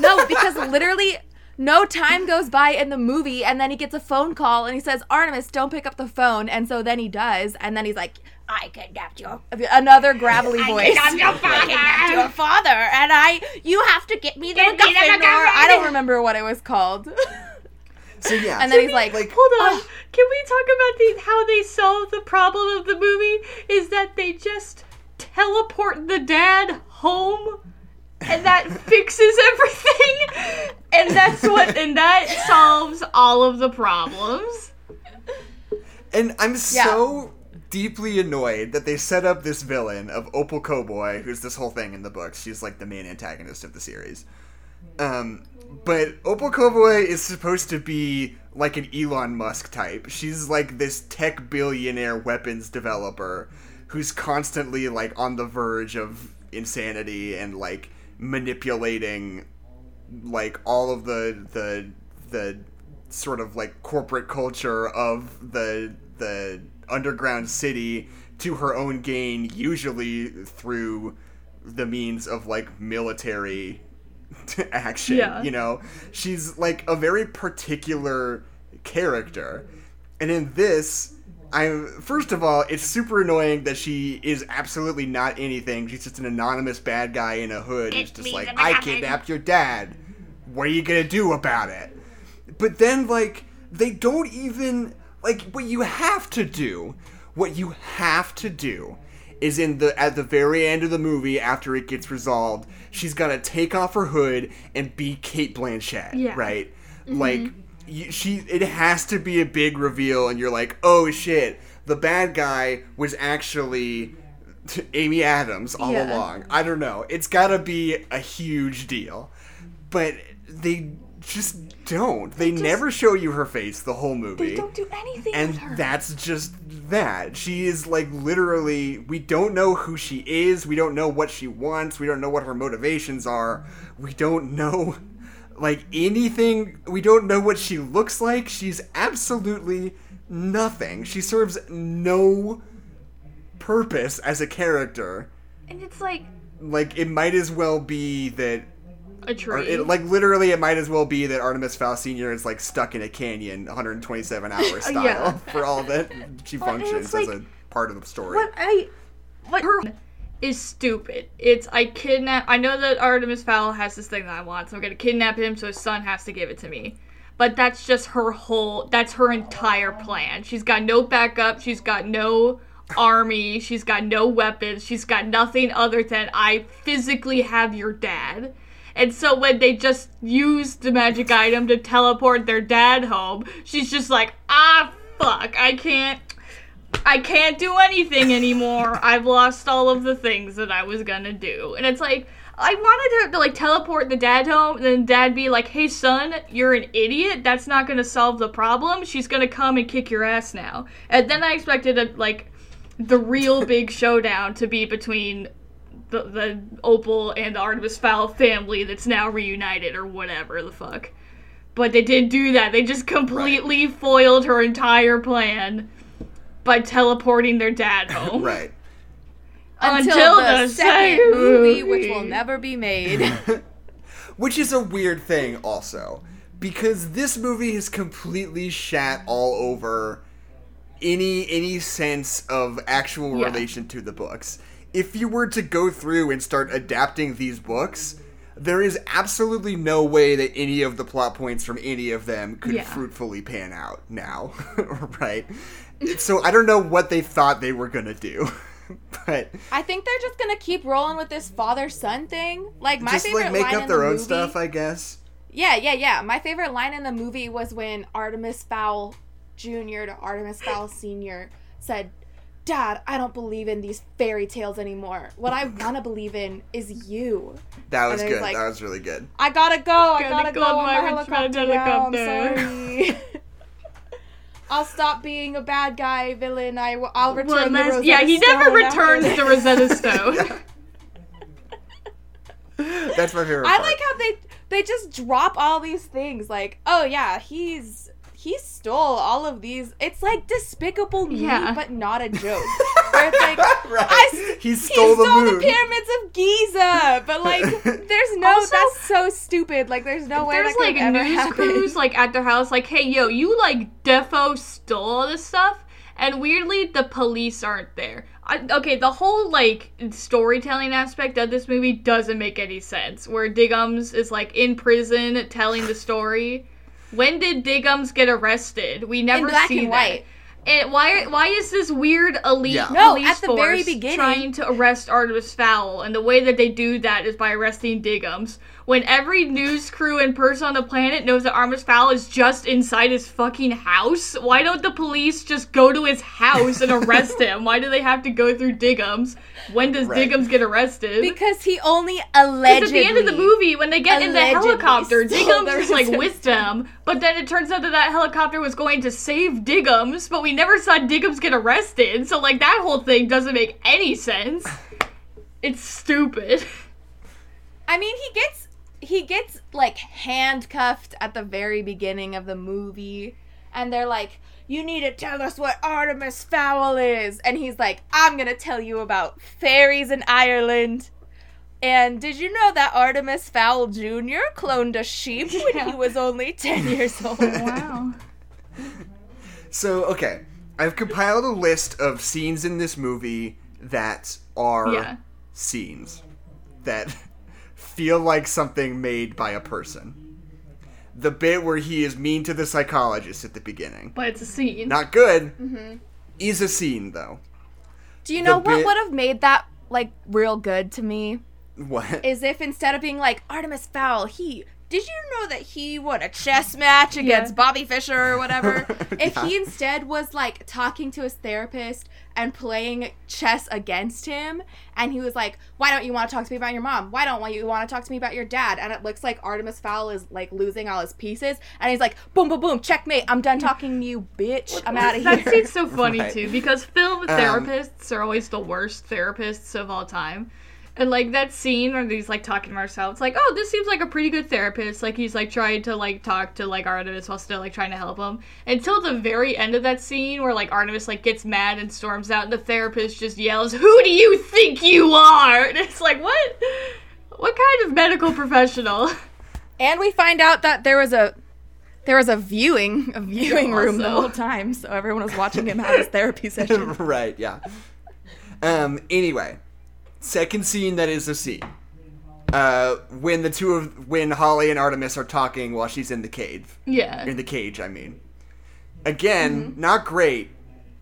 No, because literally no time goes by in the movie and then he gets a phone call and he says, "Artemis, don't pick up the phone." And so then he does. And then he's like... I kidnapped your... Another gravelly voice. I kidnapped your father. I kidnapped your father, and I... You have to get me the MacGuffin, or... I don't remember what it was called. So, yeah. And then he's like... like hold on. Uh, Can we talk about the, how they solve the problem of the movie? Is that they just teleport the dad home, and that fixes everything? And that's what... And that solves all of the problems. And I'm so... Yeah. deeply annoyed that they set up this villain of Opal Koboi, who's this whole thing in the book. She's like the main antagonist of the series. Um, but Opal Koboi is supposed to be like an Elon Musk type. She's like this tech billionaire weapons developer who's constantly like on the verge of insanity and like manipulating like all of the the the sort of like corporate culture of the the underground city to her own gain, usually through the means of like military action. Yeah. You know, she's like a very particular character, and in this, I'm first of all, it's super annoying that she is absolutely not anything. She's just an anonymous bad guy in a hood who's just like, "I kidnapped your dad. What are you gonna do about it?" But then, like, they don't even. Like, what you have to do, what you have to do is in the at the very end of the movie, after it gets resolved, she's got to take off her hood and be Cate Blanchett, yeah. right? Mm-hmm. Like, you, she it has to be a big reveal, and you're like, oh, shit, the bad guy was actually Amy Adams all yeah. along. I don't know. It's got to be a huge deal. But they... just don't. They, they just, never show you her face the whole movie. They don't do anything and with her. And that's just that. She is, like, literally... We don't know who she is. We don't know what she wants. We don't know what her motivations are. We don't know, like, anything. We don't know what she looks like. She's absolutely nothing. She serves no purpose as a character. And it's like... Like, it might as well be that... A tree. It, like, literally, it might as well be that Artemis Fowl Senior is, like, stuck in a canyon one hundred twenty-seven hours style yeah. for all that she functions like, as a part of the story. What I... What her is stupid. It's, I kidnap... I know that Artemis Fowl has this thing that I want, so I'm gonna kidnap him, so his son has to give it to me. But that's just her whole... That's her entire plan. She's got no backup. She's got no... army. She's got no weapons. She's got nothing other than I physically have your dad. And so when they just use the magic item to teleport their dad home, she's just like, ah, fuck, I can't, I can't do anything anymore. I've lost all of the things that I was gonna do. And it's like, I wanted her to, like, teleport the dad home, and then dad be like, hey, son, you're an idiot. That's not gonna solve the problem. She's gonna come and kick your ass now. And then I expected, a, like, the real big showdown to be between... The, the Opal and the Artemis Fowl family that's now reunited or whatever the fuck. But they didn't do that. They just completely right. foiled her entire plan by teleporting their dad home. right. Until, Until the, the second movie, movie, which will never be made. Which is a weird thing also. Because this movie has completely shat all over any any sense of actual yeah. relation to the books. If you were to go through and start adapting these books, there is absolutely no way that any of the plot points from any of them could yeah. fruitfully pan out now, right? So I don't know what they thought they were going to do, but... I think they're just going to keep rolling with this father-son thing. Like, my favorite line in the movie... Just, like, make up their own stuff, I guess. Yeah, yeah, yeah. My favorite line in the movie was when Artemis Fowl Junior to Artemis Fowl Senior said, "Dad, I don't believe in these fairy tales anymore. What I want to believe in is you." That was good. Like, that was really good. I gotta go. I gotta, gotta go. go. My helicopter now. I'm sorry. I'll stop being a bad guy, villain. I, I'll return well, the Rosetta yeah, Stone. Yeah, he never returns the Rosetta Stone. Yeah. That's my favorite I part. Like how they they just drop all these things. Like, oh yeah, he's... He stole all of these. It's like Despicable Me, yeah. but not a joke. Where it's like, right. I, he stole, he stole the, the pyramids of Giza, but like, there's no. Also, that's so stupid. Like, there's no way there's that could like ever happen. There's like news crews like at their house, like, hey, yo, you like defo stole all this stuff, and weirdly, the police aren't there. I, okay, the whole like storytelling aspect of this movie doesn't make any sense. Where Diggums is like in prison telling the story. When did Diggums get arrested? We never see that. And why Why is this weird elite yeah. no, police at the force very beginning, trying to arrest Artemis Fowl? And the way that they do that is by arresting Diggums. When every news crew and person on the planet knows that Artemis Fowl is just inside his fucking house, why don't the police just go to his house and arrest him? Why do they have to go through Diggums? When does right. Diggums get arrested? Because he only allegedly... Because at the end of the movie, when they get in the helicopter, Diggums is like with them, but then it turns out that that helicopter was going to save Diggums, but we never saw Diggums get arrested, so like that whole thing doesn't make any sense. It's stupid. I mean, he gets he gets like handcuffed at the very beginning of the movie, and they're like, "You need to tell us what Artemis Fowl is," and he's like, "I'm gonna tell you about fairies in Ireland. And did you know that Artemis Fowl Junior cloned a sheep yeah. when he was only ten years old?" Wow. So, okay, I've compiled a list of scenes in this movie that are yeah. scenes that feel like something made by a person. The bit where he is mean to the psychologist at the beginning. But it's a scene. Not good. Mm-hmm. Is a scene, though. Do you know the what bit... would have made that, like, real good to me? What? Is if instead of being like, Artemis Fowl, he... Did you know that he won a chess match against yeah. Bobby Fischer or whatever? If yeah. he instead was, like, talking to his therapist and playing chess against him, and he was like, why don't you want to talk to me about your mom? Why don't you want to talk to me about your dad? And it looks like Artemis Fowl is, like, losing all his pieces, and he's like, boom, boom, boom, checkmate, I'm done talking to you, bitch, I'm out of here. That seems so funny, right. too, because film therapists um, are always the worst therapists of all time. And, like, that scene where he's, like, talking to Marcel, it's like, oh, this seems like a pretty good therapist. Like, he's, like, trying to, like, talk to, like, Artemis while still, like, trying to help him. Until the very end of that scene where, like, Artemis, like, gets mad and storms out, and the therapist just yells, "Who do you think you are?" And it's like, what? What kind of medical professional? And we find out that there was a... There was a viewing, a viewing yeah, room the whole time, so everyone was watching him have his therapy session. Right, yeah. Um, anyway... Second scene that is a scene. Uh, when the two of when Holly and Artemis are talking while she's in the cave. Yeah. In the cage, I mean. Again, mm-hmm. not great,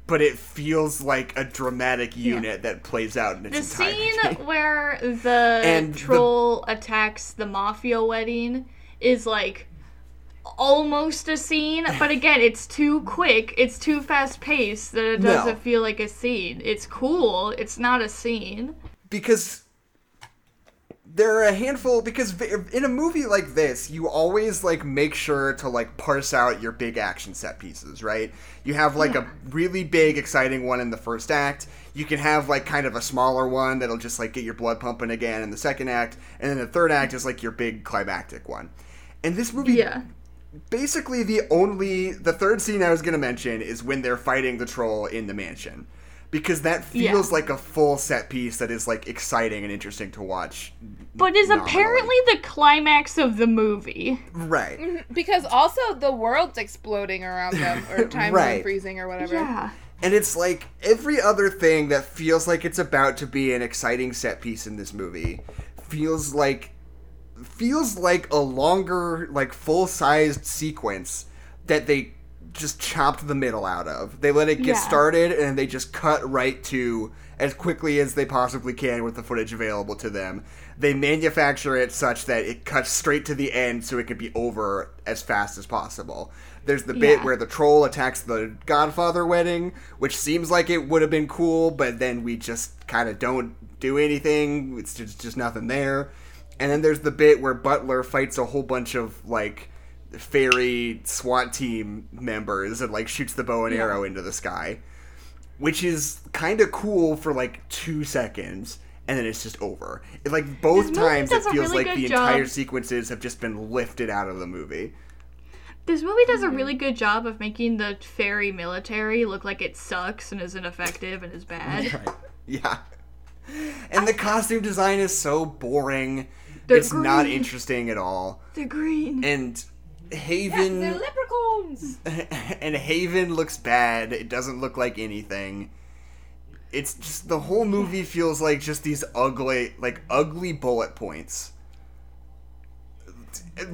but it feels like a dramatic unit yeah. that plays out in its entirety. The scene where the and troll the... attacks the mafia wedding is like almost a scene, but again, it's too quick, it's too fast paced that it doesn't no. feel like a scene. It's cool, it's not a scene. Because there are a handful, because in a movie like this, you always, like, make sure to, like, parse out your big action set pieces, right? You have, like, yeah. a really big, exciting one in the first act. You can have, like, kind of a smaller one that'll just, like, get your blood pumping again in the second act. And then the third act is, like, your big climactic one. And this movie, yeah. basically the only, the third scene I was going to mention is when they're fighting the troll in the mansion. Because that feels yeah. like a full set piece that is, like, exciting and interesting to watch. But is nominally. apparently the climax of the movie. Right. Because also the world's exploding around them, or time right. freezing or whatever. Yeah. And it's, like, every other thing that feels like it's about to be an exciting set piece in this movie feels like, feels like a longer, like, full-sized sequence that they just chopped the middle out of. They let it get yeah. started, and they just cut right to as quickly as they possibly can with the footage available to them. They manufacture it such that it cuts straight to the end so it could be over as fast as possible. There's the bit yeah. where the troll attacks the Godfather wedding, which seems like it would have been cool, but then we just kind of don't do anything. It's just, just nothing there. And then there's the bit where Butler fights a whole bunch of, like, fairy SWAT team members and, like, shoots the bow and yeah. arrow into the sky, which is kind of cool for, like, two seconds, and then it's just over. It, like, both this times it feels really like the job. entire sequences have just been lifted out of the movie. This movie does a really good job of making the fairy military look like it sucks and is ineffective and is bad. Right. Yeah. And I, the costume design is so boring. It's green. Not interesting at all. They're green. And Haven... Yes, they're leprechauns! And Haven looks bad. It doesn't look like anything. It's just... The whole movie feels like just these ugly... Like, ugly bullet points.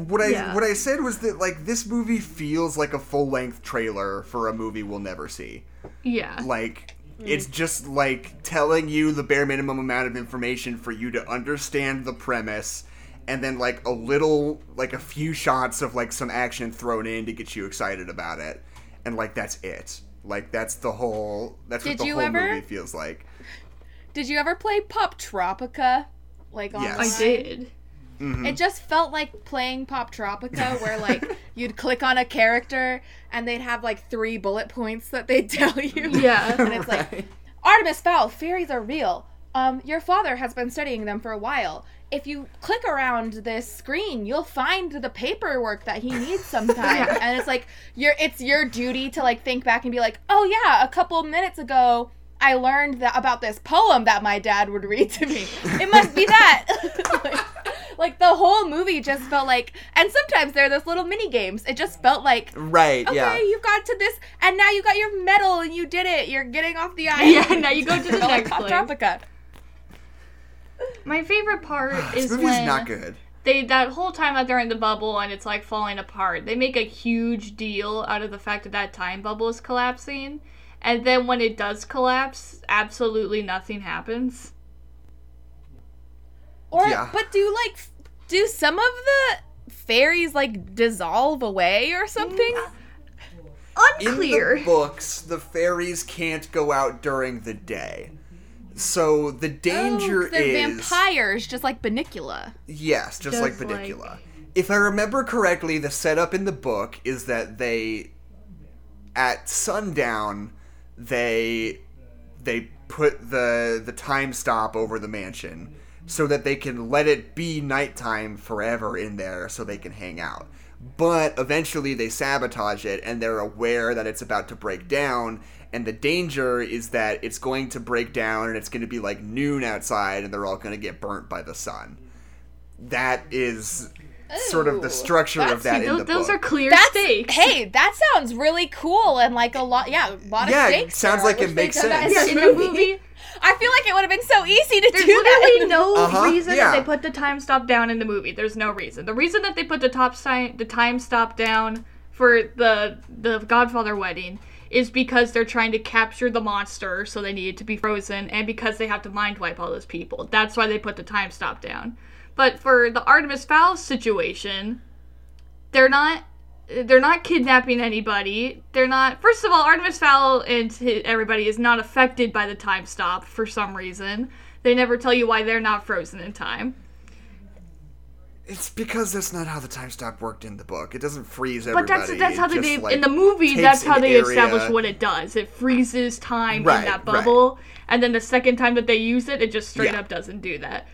What I yeah. what I said was that, like, this movie feels like a full-length trailer for a movie we'll never see. Yeah. Like, mm. it's just, like, telling you the bare minimum amount of information for you to understand the premise, and then, like, a little, like, a few shots of, like, some action thrown in to get you excited about it. And, like, that's it. Like, that's the whole... That's Did what the whole ever, movie feels like. Did you ever play Pop Tropica? Like, online? Yes. I did. Mm-hmm. It just felt like playing Pop Tropica, where, like, you'd click on a character and they'd have, like, three bullet points that they'd tell you. Yeah. And it's right. like, Artemis Fowl, fairies are real. Um, your father has been studying them for a while. If you click around this screen, you'll find the paperwork that he needs sometime. And it's like, your it's your duty to, like, think back and be like, oh, yeah, a couple minutes ago, I learned that about this poem that my dad would read to me. It must be that. like, Like, the whole movie just felt like... And sometimes there are those little mini-games. It just felt like... Right, okay, yeah. Okay, you got to this, and now you got your medal, and you did it. You're getting off the island. Yeah, now you go to the next Pop Tropica. My favorite part is when... This movie's not good. They, that whole time that they're in the bubble, and it's, like, falling apart. They make a huge deal out of the fact that that time bubble is collapsing. And then when it does collapse, absolutely nothing happens. Or, yeah. But do, like... Do some of the fairies, like, dissolve away or something? Unclear. In the books, the fairies can't go out during the day. So the danger oh, they're is... they're vampires, just like Bunnicula. Yes, just, just like Bunnicula. Like... If I remember correctly, the setup in the book is that they... At sundown, they... They put the, the time stop over the mansion... so that they can let it be nighttime forever in there so they can hang out. But eventually they sabotage it, and they're aware that it's about to break down, and the danger is that it's going to break down and it's going to be like noon outside and they're all going to get burnt by the sun. That is Ooh, sort of the structure of that in the book. Those are clear that's, stakes. Hey, that sounds really cool and like a lot, yeah, a lot yeah, of stakes. Yeah, it sounds there, like it makes sense. In the movie... I feel like it would have been so easy to There's do that. There's literally no uh-huh, reason yeah. that they put the time stop down in the movie. There's no reason. The reason that they put the top si- the time stop down for the the Godfather wedding is because they're trying to capture the monster, so they need it to be frozen, and because they have to mind wipe all those people. That's why they put the time stop down. But for the Artemis Fowl situation, they're not... They're not kidnapping anybody. They're not... First of all, Artemis Fowl and everybody is not affected by the time stop for some reason. They never tell you why they're not frozen in time. It's because that's not how the time stop worked in the book. It doesn't freeze everybody. But that's, that's how they... Just, like, in the movie, that's how they establish what it does. It freezes time right, in that bubble. Right. And then the second time that they use it, it just straight yeah. up doesn't do that.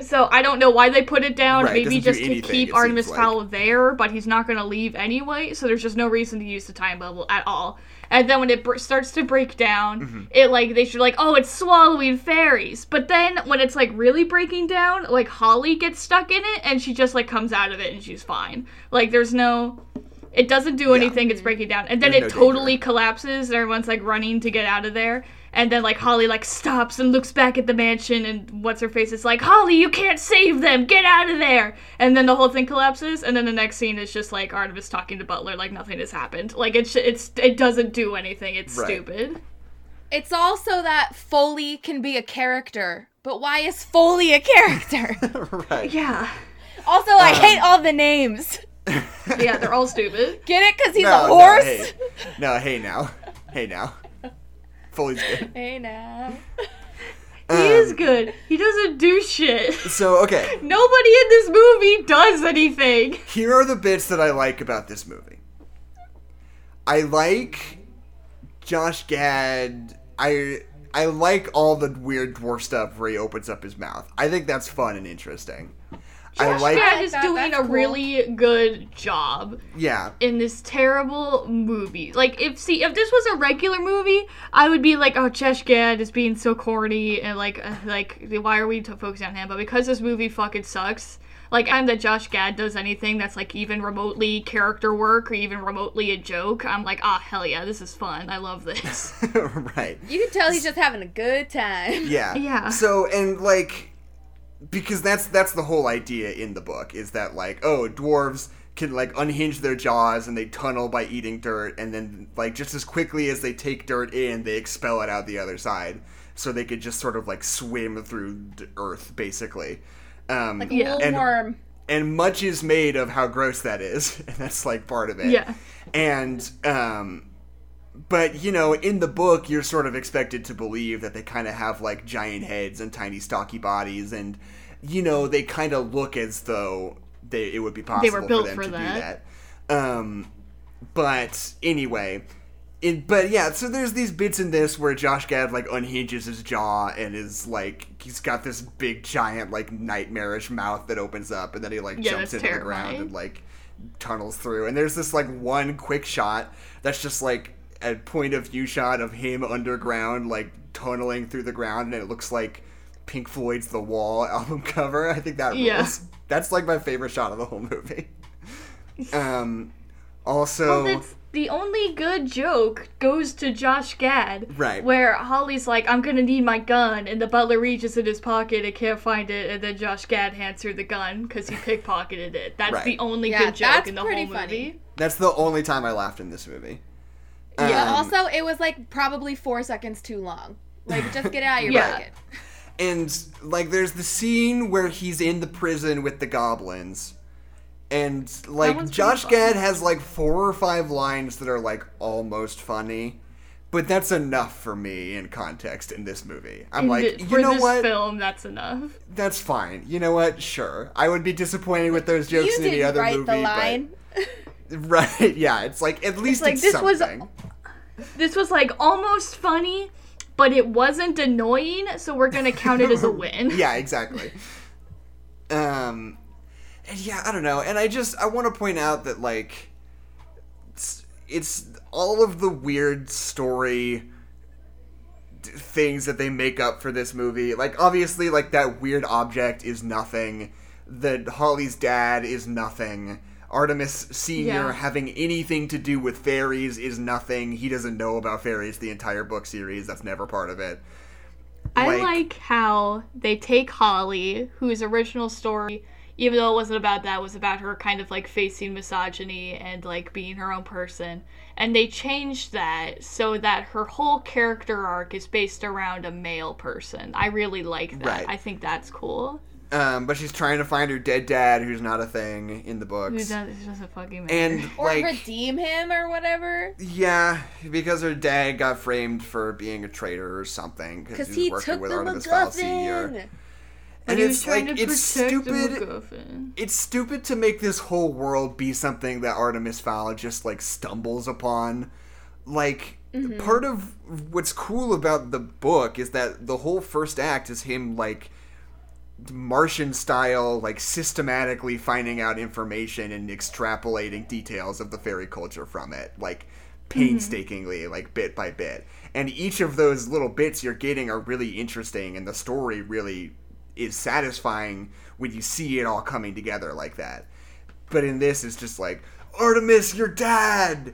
So I don't know why they put it down, right, maybe just anything, to keep Artemis Fowl like. there, but he's not going to leave anyway, so there's just no reason to use the time bubble at all. And then when it br- starts to break down, mm-hmm. it like they should like, oh, it's swallowing fairies. But then when it's like really breaking down, like Holly gets stuck in it, and she just like comes out of it and she's fine. Like there's no, it doesn't do anything, yeah. it's breaking down. And then there's it no totally danger. collapses, and everyone's like running to get out of there. And then, like, Holly, like, stops and looks back at the mansion, and what's-her-face is like, Holly, you can't save them! Get out of there! And then the whole thing collapses, and then the next scene is just, like, Artemis talking to Butler like nothing has happened. Like, it sh- it's it doesn't do anything. It's right. stupid. It's also that Foley can be a character, but why is Foley a character? Right. Yeah. Also, I um, hate all the names. Yeah, they're all stupid. Get it? Because he's no, a horse? No hey. no, hey now. Hey now. Foley's good. Hey now. He um, is good. He doesn't do shit. So, okay. Nobody in this movie does anything. Here are the bits that I like about this movie. I like Josh Gad. I I like all the weird dwarf stuff where he opens up his mouth. I think that's fun and interesting. Josh like Gad is that. doing That's a cool. really good job. Yeah. In this terrible movie. Like, if see, if this was a regular movie, I would be like, oh, Josh Gad is being so corny, and like, uh, like, why are we focusing on him? But because this movie fucking sucks, like, I'm that Josh Gad does anything that's, like, even remotely character work or even remotely a joke. I'm like, ah, oh, hell yeah, this is fun. I love this. Right. You can tell he's just having a good time. Yeah. Yeah. So, and, like... Because that's that's the whole idea in the book, is that, like, oh, dwarves can, like, unhinge their jaws and they tunnel by eating dirt, and then, like, just as quickly as they take dirt in, they expel it out the other side. So they could just sort of, like, swim through the earth, basically. Um, like a yeah. little and, worm. And much is made of how gross that is, and that's, like, part of it. Yeah. And, um... But, you know, in the book, you're sort of expected to believe that they kind of have, like, giant heads and tiny, stocky bodies. And, you know, they kind of look as though they it would be possible they were built for them for to that. do that. Um, but, anyway. It, but, yeah, so there's these bits in this where Josh Gad, like, unhinges his jaw and is, like, he's got this big, giant, like, nightmarish mouth that opens up. And then he, like, yeah, jumps into terrifying. the ground and, like, tunnels through. And there's this, like, one quick shot that's just, like... a point of view shot of him underground, like, tunneling through the ground, and it looks like Pink Floyd's The Wall album cover. I think that rules. Yeah. That's, like, my favorite shot of the whole movie. Um, also... Well, that's the only good joke goes to Josh Gad. Right. Where Holly's like, I'm gonna need my gun, and the butler reaches in his pocket and can't find it, and then Josh Gad hands her the gun because he pickpocketed it. That's right. the only yeah, good joke in the whole movie. Funny. That's the only time I laughed in this movie. Yeah, um, also, it was, like, probably four seconds too long. Like, just get out of your yeah. pocket. And, like, there's the scene where he's in the prison with the goblins. And, like, Josh Gad has, like, four or five lines that are, like, almost funny. But that's enough for me in context in this movie. I'm in like, the, you know what? For this film, that's enough. That's fine. You know what? Sure. I would be disappointed with those jokes you in any other movie. You didn't write the line. But... Right, yeah, it's like, at least it's, like, it's this something. Was, this was, like, almost funny, but it wasn't annoying, so we're gonna count it as a win. Yeah, exactly. Um, and yeah, I don't know, and I just, I want to point out that, like, it's, it's all of the weird story things that they make up for this movie. Like, obviously, like, that weird object is nothing, that Holly's dad is nothing, Artemis Senior Yeah. having anything to do with fairies is nothing. He doesn't know about fairies the entire book series. That's never part of it. Like, I like how they take Holly, whose original story, even though it wasn't about that, was about her kind of, like, facing misogyny and, like, being her own person. And they changed that so that her whole character arc is based around a male person. I really like that. Right. I think that's cool. Um, but she's trying to find her dead dad, who's not a thing in the books. Who does, doesn't fucking matter. And, or like, redeem him or whatever. Yeah, because her dad got framed for being a traitor or something. Because he, he was took with the Artemis Fowl Senior And it's like, it's stupid. It's stupid to make this whole world be something that Artemis Fowl just, like, stumbles upon. Like, mm-hmm. part of what's cool about the book is that the whole first act is him, like, Martian style, like, systematically finding out information and extrapolating details of the fairy culture from it, like, painstakingly, mm-hmm. like, bit by bit. And each of those little bits you're getting are really interesting, and the story really is satisfying when you see it all coming together like that. But in this, it's just like, Artemis, your dad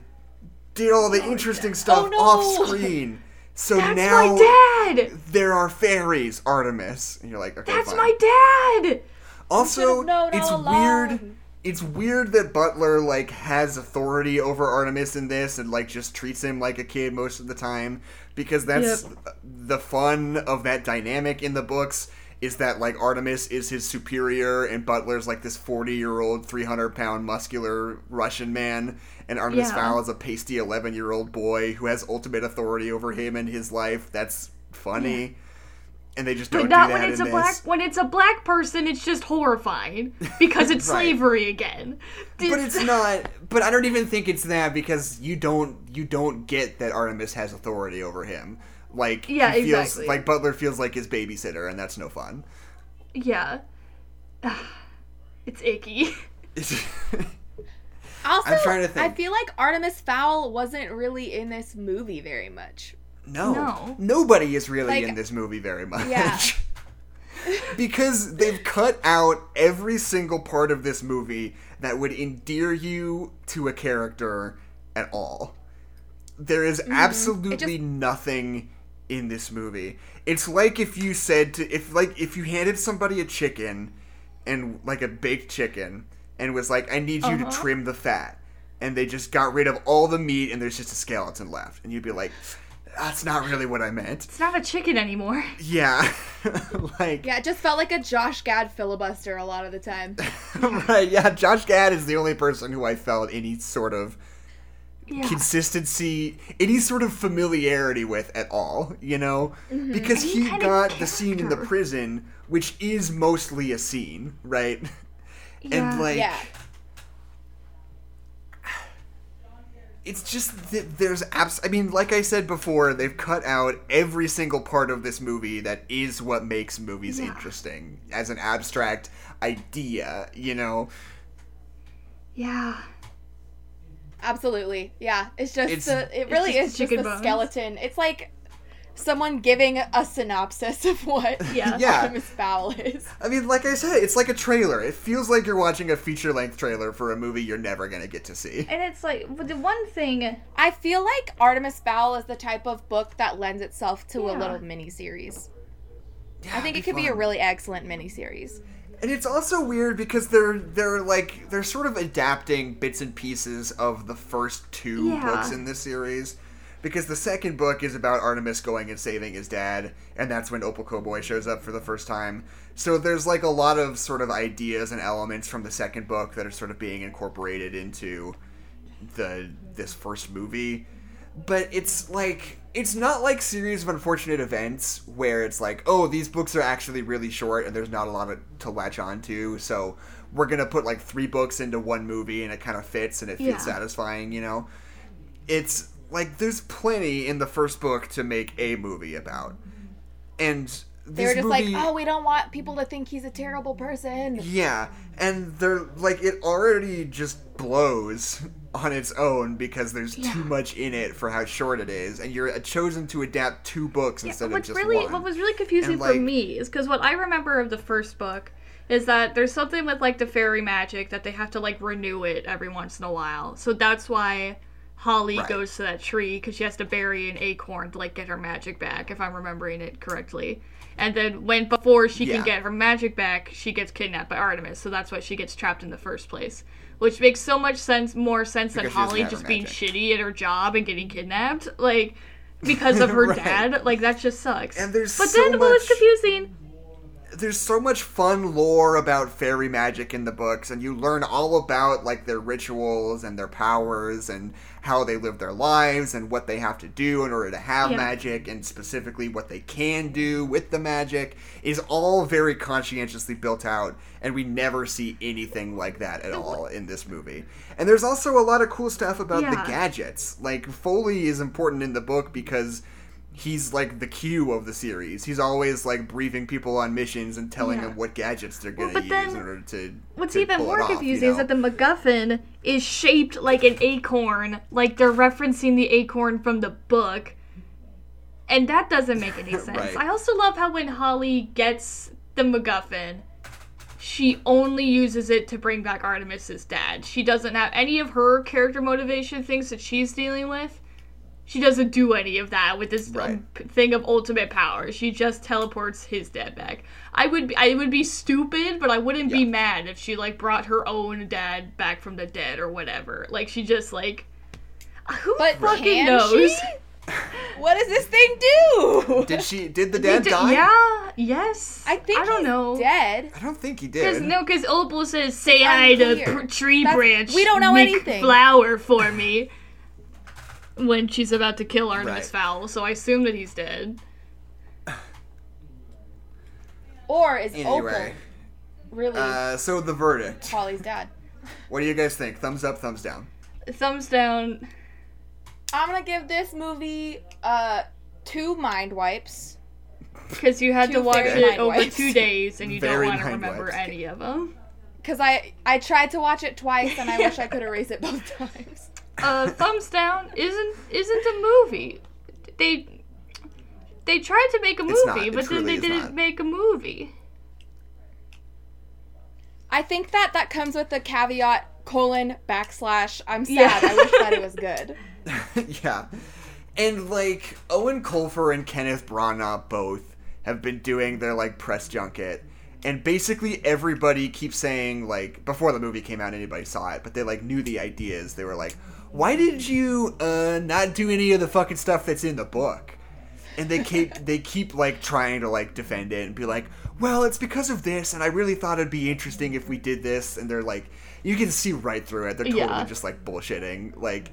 did all the oh, interesting yeah. stuff oh, no. off screen. So that's now my dad. There are fairies, Artemis, and you're like, okay, that's fine. My dad. Also, it's weird. It's weird that Butler like has authority over Artemis in this, and like just treats him like a kid most of the time, because that's yep. the fun of that dynamic in the books. Is that like Artemis is his superior, and Butler's like this forty-year-old, three hundred pound muscular Russian man, and Artemis yeah. Fowl is a pasty eleven-year-old boy who has ultimate authority over him and his life. That's funny, yeah. and they just don't but not do that when it's in a this. Black, when it's a black person, it's just horrifying because it's right. slavery again. But it's not. But I don't even think it's that, because you don't you don't get that Artemis has authority over him. Like, yeah, he feels, exactly. like, Butler feels like his babysitter, and that's no fun. Yeah. It's icky. Also, I'm trying to think. I feel like Artemis Fowl wasn't really in this movie very much. No. no. Nobody is really like, in this movie very much. Yeah. Because they've cut out every single part of this movie that would endear you to a character at all. There is absolutely mm-hmm. just... nothing... in this movie. It's like if you said to if like if you handed somebody a chicken, and like a baked chicken, and was like, I need you uh-huh. to trim the fat, and they just got rid of all the meat and there's just a skeleton left, and you'd be like, that's not really what I meant. It's not a chicken anymore. Yeah. Like yeah, it just felt like a Josh Gad filibuster a lot of the time. Right, yeah, Josh Gad is the only person who I felt any sort of Yeah. consistency, any sort of familiarity with at all, you know? Mm-hmm. Because any he got character. The scene in the prison, which is mostly a scene, right? Yeah. And, like... Yeah. It's just that there's... Abs- I mean, like I said before, they've cut out every single part of this movie that is what makes movies yeah. interesting as an abstract idea, you know? Yeah. Absolutely, yeah. It's just it's, a, it really it's just is just a bones. Skeleton. It's like someone giving a synopsis of what yeah, yeah. Artemis Fowl is. I mean, like I said, it's like a trailer. It feels like you're watching a feature-length trailer for a movie you're never gonna get to see. And it's like the one thing I feel like Artemis Fowl is the type of book that lends itself to yeah. a little miniseries. Yeah, I think it could fun. Be a really excellent miniseries. And it's also weird because they're they're like they're sort of adapting bits and pieces of the first two yeah. books in this series, because the second book is about Artemis going and saving his dad, and that's when Opal Koboi shows up for the first time. So there's like a lot of sort of ideas and elements from the second book that are sort of being incorporated into the this first movie. But it's like it's not like Series of Unfortunate Events where it's like, oh, these books are actually really short and there's not a lot of, to latch on to, so we're gonna put like three books into one movie and it kind of fits and it feels yeah. satisfying, you know? It's like there's plenty in the first book to make a movie about. And this they were just movie, like, oh, we don't want people to think he's a terrible person. Yeah. And they're like it already just blows on its own because there's yeah. too much in it for how short it is, and you're chosen to adapt two books yeah, instead of just really, one. What was really confusing and, like, for me is because what I remember of the first book is that there's something with like the fairy magic that they have to like renew it every once in a while, so that's why Holly right. goes to that tree, because she has to bury an acorn to like get her magic back, if I'm remembering it correctly. And then when before she yeah. can get her magic back, she gets kidnapped by Artemis, so that's why she gets trapped in the first place. Which makes so much sense, more sense because than Holly just being shitty at her job and getting kidnapped, like, because of her right. dad. Like, that just sucks. And there's but so then much, what was confusing? There's so much fun lore about fairy magic in the books, and you learn all about, like, their rituals and their powers and how they live their lives and what they have to do in order to have yeah. magic, and specifically what they can do with the magic is all very conscientiously built out. And we never see anything like that at all in this movie. And there's also a lot of cool stuff about yeah. the gadgets. Like, Foley is important in the book because he's, like, the Q of the series. He's always, like, briefing people on missions and telling yeah. them what gadgets they're going well, to use in order to What's to even pull more it off, confusing you know? Is that the MacGuffin is shaped like an acorn. Like, they're referencing the acorn from the book. And that doesn't make any sense. Right. I also love how when Holly gets the MacGuffin, she only uses it to bring back Artemis's dad. She doesn't have any of her character motivation things that she's dealing with. She doesn't do any of that with this right. thing of ultimate power. She just teleports his dad back. I would be, I would be stupid, but I wouldn't yeah. be mad if she, like, brought her own dad back from the dead or whatever. Like, she just, like... Who but fucking knows? She? What does this thing do? Did she... Did the dad did, die? Yeah. Yes. I think I don't he's know. dead. I don't think he did. Cause, no, because Opal says, say hi to pr- tree That's, branch. We don't know Nick anything. Flower for me. When she's about to kill Artemis right. Fowl, so I assume that he's dead. Or is anyway, Opal really... Uh, so the verdict. Holly's dad. What do you guys think? Thumbs up, thumbs down? Thumbs down. I'm gonna give this movie uh, two mind wipes. Because you had to watch it over wipes. two days and you very don't want to remember wipes. any of them. Because I, I tried to watch it twice and I yeah. wish I could erase it both times. Uh, thumbs down isn't isn't a movie. They they tried to make a movie, not, but then they didn't not. make a movie. I think that that comes with the caveat colon backslash. I'm sad. Yeah. I wish that it was good. Yeah, and like Owen Colfer and Kenneth Branagh both have been doing their like press junket. And basically everybody keeps saying, like, before the movie came out, anybody saw it, but they, like, knew the ideas. They were like, why did you uh, not do any of the fucking stuff that's in the book? And they keep, they keep like, trying to, like, defend it and be like, well, it's because of this, and I really thought it'd be interesting if we did this. And they're like, you can see right through it. They're totally yeah. just, like, bullshitting. Like,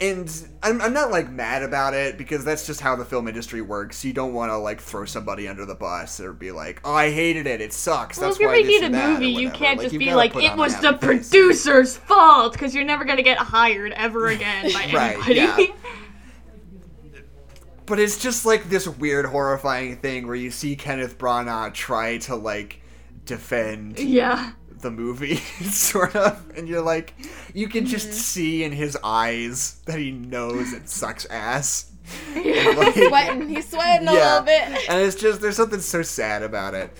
and I'm, I'm not, like, mad about it, because that's just how the film industry works. You don't want to, like, throw somebody under the bus or be like, oh, I hated it, it sucks, well, that's why I did that. Well, if you're making a movie, you can't like, just be like, it was the producer's fault, because you're never going to get hired ever again by right, anybody. Yeah. But it's just, like, this weird, horrifying thing where you see Kenneth Branagh try to, like, defend... Yeah. the movie, sort of, and you're like, you can just mm-hmm. see in his eyes that he knows it sucks ass. Yeah. Like, he's sweating, he's sweating yeah. a little bit. And it's just, there's something so sad about it.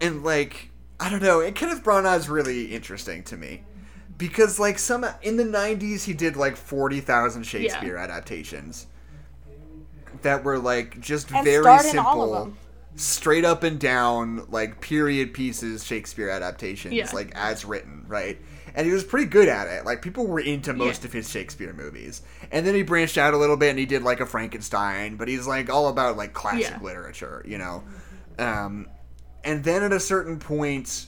And like, I don't know, and Kenneth Branagh is really interesting to me. Because like, some, in the nineties, he did like forty thousand Shakespeare yeah. adaptations that were like, just and very simple. Straight up and down, like, period pieces, Shakespeare adaptations, yeah. like, as written, right? And he was pretty good at it. Like, people were into most yeah. of his Shakespeare movies. And then he branched out a little bit and he did, like, a Frankenstein, but he's, like, all about, like, classic yeah. literature, you know? Um, and then at a certain point,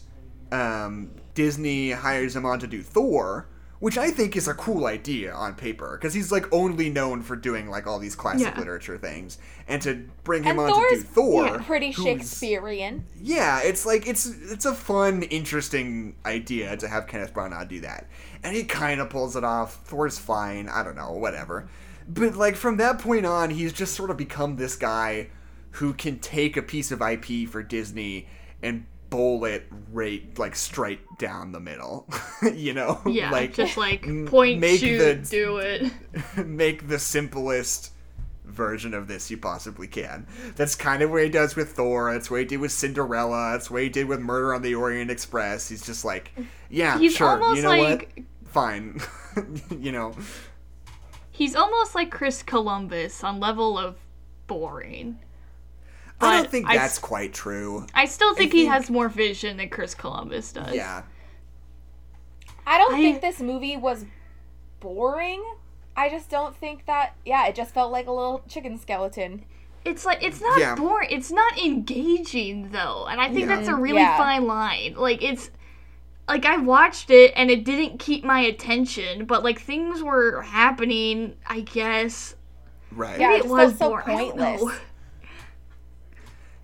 um, Disney hires him on to do Thor, which I think is a cool idea on paper, because he's, like, only known for doing, like, all these classic yeah. literature things. And to bring him and on Thor's, to do Thor... Yeah, pretty Shakespearean. Yeah, it's, like, it's it's a fun, interesting idea to have Kenneth Branagh do that. And he kind of pulls it off. Thor's fine. I don't know, whatever. But, like, from that point on, he's just sort of become this guy who can take a piece of I P for Disney and... bowl it right, like, straight down the middle, you know? Yeah, like, just, like, point, shoot, the, do it. Make the simplest version of this you possibly can. That's kind of what he does with Thor, that's what he did with Cinderella, that's what he did with Murder on the Orient Express. He's just like, yeah, he's sure, you know like, what? Fine. You know? He's almost like Chris Columbus on level of boring. But I don't think that's I, quite true. I still think I he think, has more vision than Chris Columbus does. Yeah. I don't I, think this movie was boring. I just don't think that... Yeah, it just felt like a little chicken skeleton. It's like, it's not yeah. boring. It's not engaging, though. And I think yeah. that's a really yeah. fine line. Like, it's... Like, I watched it, and it didn't keep my attention. But, like, things were happening, I guess. Right. Yeah, Maybe it, it was so boring. Pointless.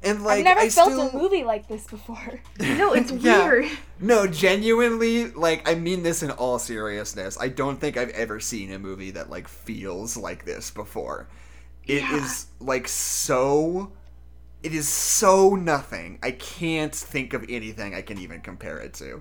And like, I've never I felt still... a movie like this before. No, it's yeah. weird. No, genuinely, like, I mean this in all seriousness. I don't think I've ever seen a movie that, like, feels like this before. It yeah. is, like, so... It is so nothing. I can't think of anything I can even compare it to.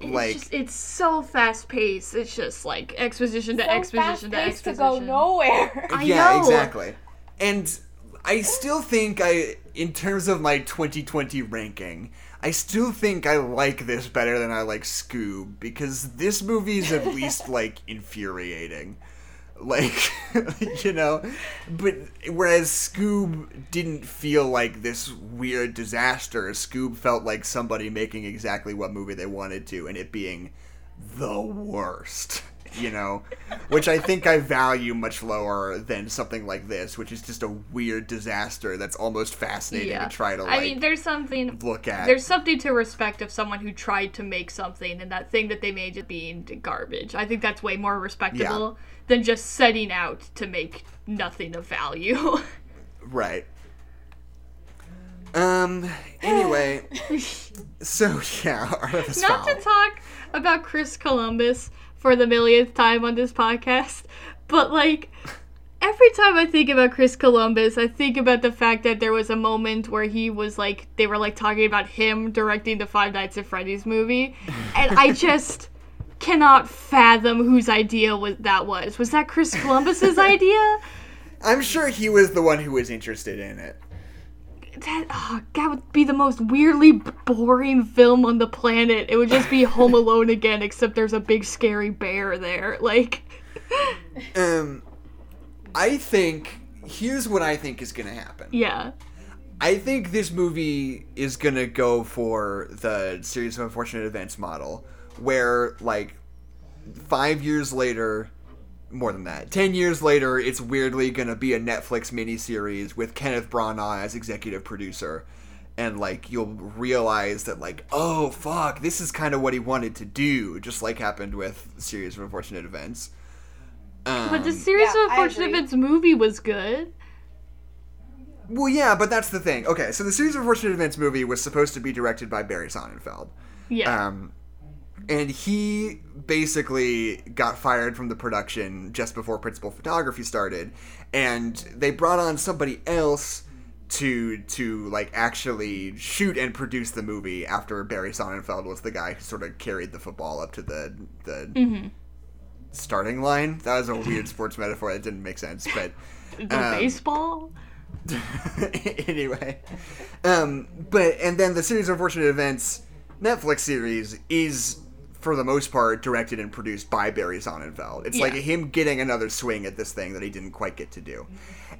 It's like just, it's so fast paced. It's just, like, exposition to so exposition to exposition. to go nowhere. I yeah, know. exactly. And... I still think I, in terms of my twenty twenty ranking, I still think I like this better than I like Scoob, because this movie is at least, like, infuriating. Like, you know, but whereas Scoob didn't feel like this weird disaster, Scoob felt like somebody making exactly what movie they wanted to, and it being the worst, you know, which I think I value much lower than something like this, which is just a weird disaster that's almost fascinating yeah. to try to, like, I mean, there's something, look at. There's something to respect of someone who tried to make something, and that thing that they made just being garbage. I think that's way more respectable. Yeah. Than just setting out to make nothing of value. Right. Um, anyway. So, yeah. Artemis Not Fowl. To talk about Chris Columbus for the millionth time on this podcast, but, like, every time I think about Chris Columbus, I think about the fact that there was a moment where he was, like, they were, like, talking about him directing the Five Nights at Freddy's movie, and I just... cannot fathom whose idea was that was. Was that Chris Columbus's idea? I'm sure he was the one who was interested in it. That, oh, that would be the most weirdly boring film on the planet. It would just be Home Alone again, except there's a big scary bear there. Like, um, I think, here's what I think is going to happen. Yeah. I think this movie is going to go for the Series of Unfortunate Events model, where, like, five years later, more than that, ten years later, it's weirdly going to be a Netflix miniseries with Kenneth Branagh as executive producer. And, like, you'll realize that, like, oh, fuck, this is kind of what he wanted to do, just like happened with Series of Unfortunate Events. Um, but the Series yeah, of Unfortunate Events movie was good. Well, yeah, but that's the thing. Okay, so the Series of Unfortunate Events movie was supposed to be directed by Barry Sonnenfeld. Yeah. Um... And he basically got fired from the production just before principal photography started, and they brought on somebody else to to like actually shoot and produce the movie after Barry Sonnenfeld was the guy who sort of carried the football up to the the mm-hmm. starting line. That was a weird sports metaphor that didn't make sense, but the um, baseball. Anyway, um, but and then the Series of Unfortunate Events Netflix series is, for the most part, directed and produced by Barry Sonnenfeld. It's yeah. like him getting another swing at this thing that he didn't quite get to do.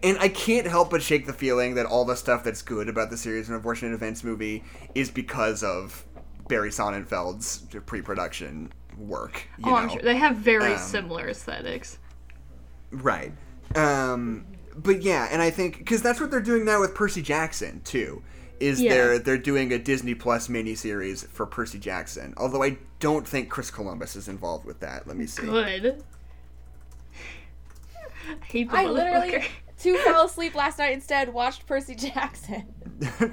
And I can't help but shake the feeling that all the stuff that's good about the Series of Unfortunate Events movie is because of Barry Sonnenfeld's pre-production work. You oh, know? I'm sure. They have very um, similar aesthetics. Right. Um, but yeah, and I think... because that's what they're doing now with Percy Jackson, too. Is yeah. they're, they're doing a Disney Plus miniseries for Percy Jackson. Although I don't think Chris Columbus is involved with that. Let me see. Good. I hate the I literally, too, fell asleep last night instead, watched Percy Jackson.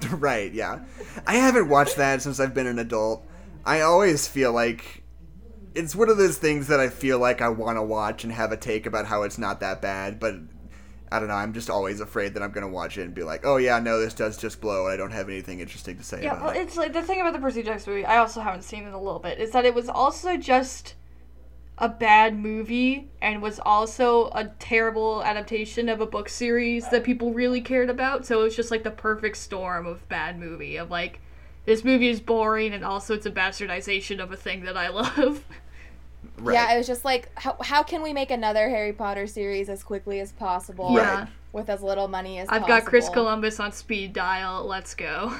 Right, yeah. I haven't watched that since I've been an adult. I always feel like... it's one of those things that I feel like I want to watch and have a take about how it's not that bad, but... I don't know, I'm just always afraid that I'm going to watch it and be like, oh yeah, no, this does just blow, and I don't have anything interesting to say yeah, about well, it. Yeah, it's like, the thing about the Percy Jackson movie, I also haven't seen in a little bit, is that it was also just a bad movie, and was also a terrible adaptation of a book series that people really cared about, so it was just like the perfect storm of bad movie, of like, this movie is boring, and also it's a bastardization of a thing that I love. Right. Yeah, it was just like, how how can we make another Harry Potter series as quickly as possible yeah. with as little money as I've possible? I've got Chris Columbus on speed dial, let's go.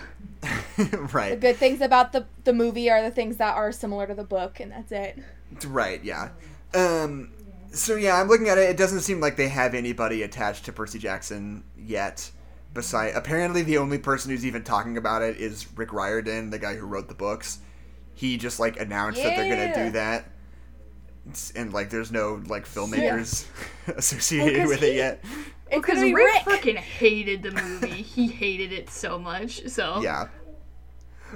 Right. The good things about the, the movie are the things that are similar to the book, and that's it. Right, yeah. Um, so yeah, I'm looking at it, it doesn't seem like they have anybody attached to Percy Jackson yet. Besides, apparently the only person who's even talking about it is Rick Riordan, the guy who wrote the books. He just, like, announced yeah. that they're going to do that. And, like, there's no, like, filmmakers yeah. associated well, with he, it yet. Because well, Rick freaking hated the movie. He hated it so much, so. Yeah.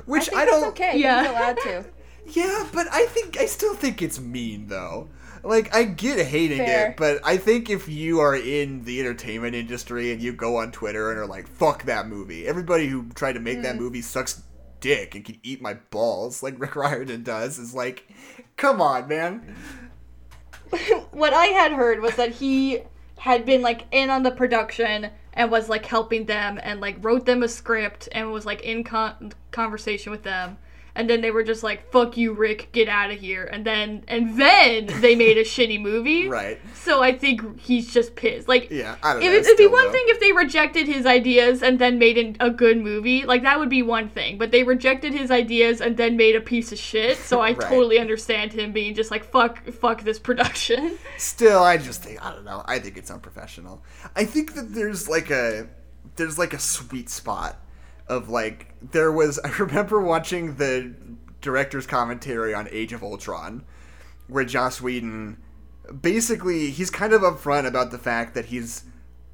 Which I, I don't... it's okay. Yeah. He's allowed to. Yeah, but I think... I still think it's mean, though. Like, I get hating Fair. it, but I think if you are in the entertainment industry and you go on Twitter and are like, fuck that movie. Everybody who tried to make mm. that movie sucks dick and can eat my balls like Rick Riordan does is like, come on, man. What I had heard was that he had been, like, in on the production and was, like, helping them and, like, wrote them a script and was, like, in con- conversation with them and then they were just like, fuck you, Rick, get out of here. And then and then they made a shitty movie. Right. So I think he's just pissed. Like, yeah, I don't know. It, it'd be one know. thing if they rejected his ideas and then made an, a good movie. Like, that would be one thing. But they rejected his ideas and then made a piece of shit. So I right. totally understand him being just like, fuck, fuck this production. Still, I just think, I don't know. I think it's unprofessional. I think that there's like a, there's like a sweet spot of like, there was, I remember watching the director's commentary on Age of Ultron, where Joss Whedon, basically, he's kind of upfront about the fact that he's,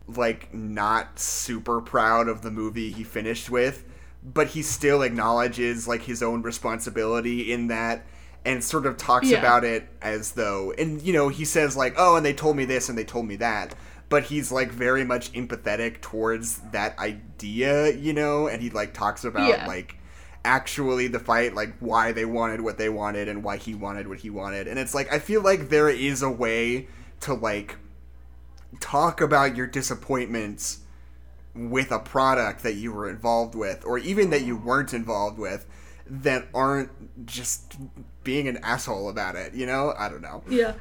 like, not super proud of the movie he finished with, but he still acknowledges, like, his own responsibility in that, and sort of talks yeah. about it as though, and, you know, he says, like, oh, and they told me this, and they told me that. But he's, like, very much empathetic towards that idea, you know? And he, like, talks about, yeah. like, actually the fight, like, why they wanted what they wanted and why he wanted what he wanted. And it's, like, I feel like there is a way to, like, talk about your disappointments with a product that you were involved with or even that you weren't involved with that aren't just being an asshole about it, you know? I don't know. Yeah.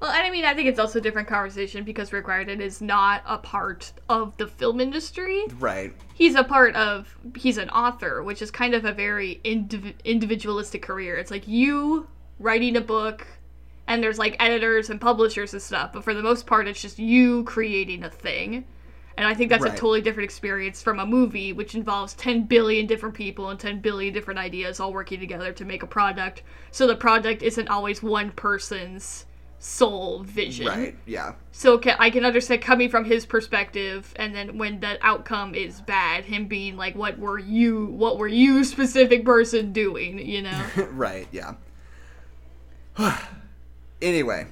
Well, and I mean, I think it's also a different conversation because Rick Riordan is not a part of the film industry. Right. He's a part of, he's an author, which is kind of a very indiv- individualistic career. It's like you writing a book, and there's like editors and publishers and stuff, but for the most part, it's just you creating a thing. And I think that's right. a totally different experience from a movie, which involves ten billion different people and ten billion different ideas all working together to make a product. So the product isn't always one person's soul vision. Right, yeah. So can, I can understand coming from his perspective, and then when the outcome is bad, him being like, what were you, what were you specific person doing, you know? Right, yeah. Anyway,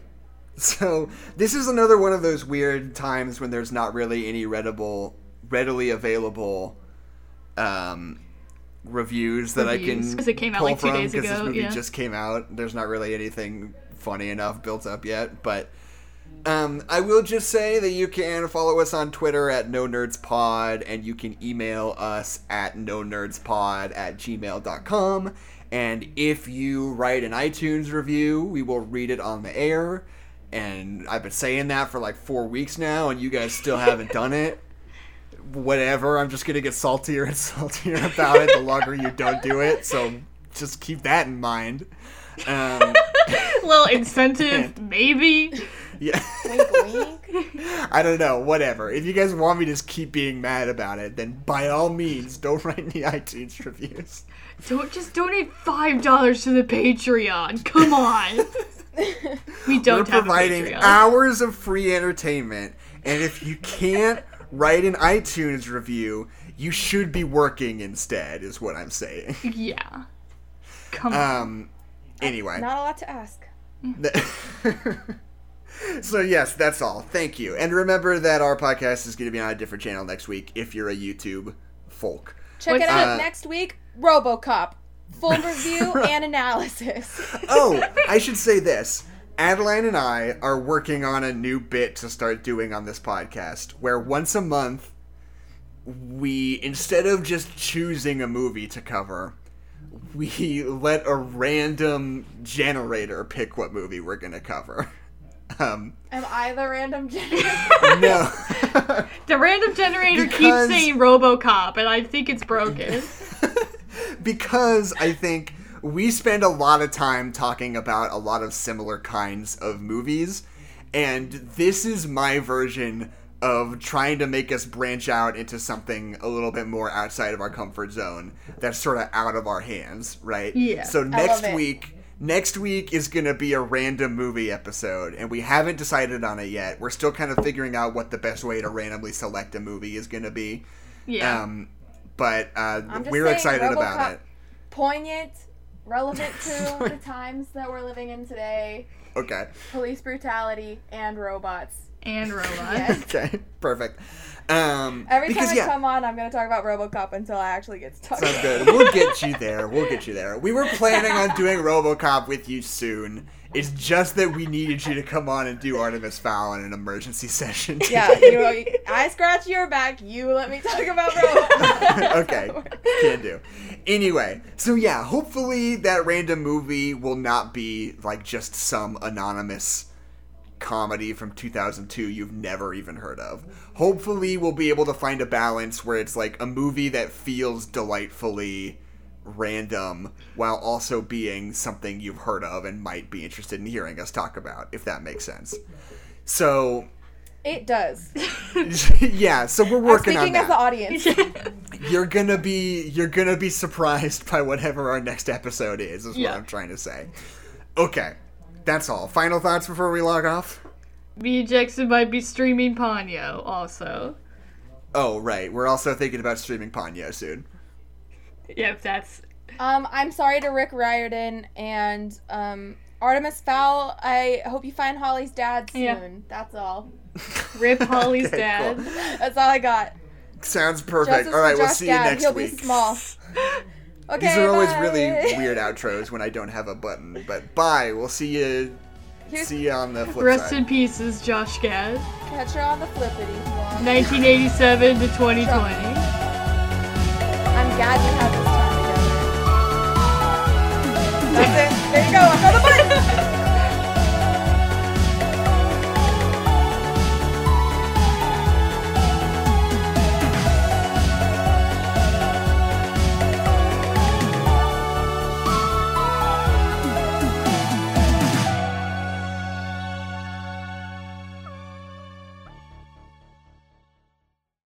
so this is another one of those weird times when there's not really any readable, readily available um, reviews that reviews. I can Because it came out like two from, days ago. Because this movie yeah. just came out. There's not really anything funny enough built up yet, but um I will just say that you can follow us on Twitter at No Nerds Pod, and you can email us at no nerds pod at gmail dot com, and if you write an iTunes review, we will read it on the air. And I've been saying that for like four weeks now, and you guys still haven't done it. Whatever, I'm just gonna get saltier and saltier about it the longer you don't do it, so just keep that in mind. Um, little incentive, maybe. Yeah. I don't know. Whatever. If you guys want me to just keep being mad about it, then by all means, don't write any iTunes reviews. Don't just donate five dollars to the Patreon. Come on. We don't We're have providing a Patreon. Hours of free entertainment, and if you can't write an iTunes review, you should be working instead. Is what I'm saying. Yeah. Come on. Um, Anyway. Not a lot to ask. So, yes, that's all. Thank you. And remember that our podcast is going to be on a different channel next week if you're a YouTube folk. Check What's it out uh, next week, RoboCop. Full review and analysis. Oh, I should say this. Adeline and I are working on a new bit to start doing on this podcast where once a month we, instead of just choosing a movie to cover, we let a random generator pick what movie we're going to cover. Um, Am I the random generator? No. The random generator because, keeps saying RoboCop, and I think it's broken. Because I think we spend a lot of time talking about a lot of similar kinds of movies, and this is my version of trying to make us branch out into something a little bit more outside of our comfort zone that's sort of out of our hands, right? Yeah. So next week, next week is going to be a random movie episode, and we haven't decided on it yet. We're still kind of figuring out what the best way to randomly select a movie is going to be. Yeah. Um, but uh, we're excited about it. Poignant, relevant to the times that we're living in today. Okay. Police brutality and robots. and Robot. Yes. Okay, perfect. Um, Every because, time I yeah. come on, I'm going to talk about RoboCop until I actually get to talk about it. Sounds good. We'll get you there. We'll get you there. We were planning on doing RoboCop with you soon. It's just that we needed you to come on and do Artemis Fowl in an emergency session. Today. Yeah, you, I scratch your back, you let me talk about RoboCop. Okay, can do. Anyway, so yeah, hopefully that random movie will not be like just some anonymous comedy from two thousand two you've never even heard of. Hopefully we'll be able to find a balance where it's like a movie that feels delightfully random while also being something you've heard of and might be interested in hearing us talk about, if that makes sense. So it does. Yeah, so we're working on that. I'm speaking as the audience. You're gonna be you're gonna be surprised by whatever our next episode is, is yeah. what I'm trying to say. Okay. That's all. Final thoughts before we log off? Me and Jackson might be streaming Ponyo also. Oh, right. We're also thinking about streaming Ponyo soon. Yep, that's... Um, I'm sorry to Rick Riordan and um, Artemis Fowl. I hope you find Holly's dad soon. Yeah. That's all. Rip Holly's okay, dad. Cool. That's all I got. Sounds perfect. Justice all right, we'll see dad. You next He'll week. He'll be small. Okay, these are always bye. Really weird outros when I don't have a button. But bye. We'll see you. Here's see you on the flip rest side. Rest in pieces, Josh Gad. Catch her on the flippity. nineteen eighty-seven to twenty twenty. I'm glad you have this time together. That's it. There you go. Another button.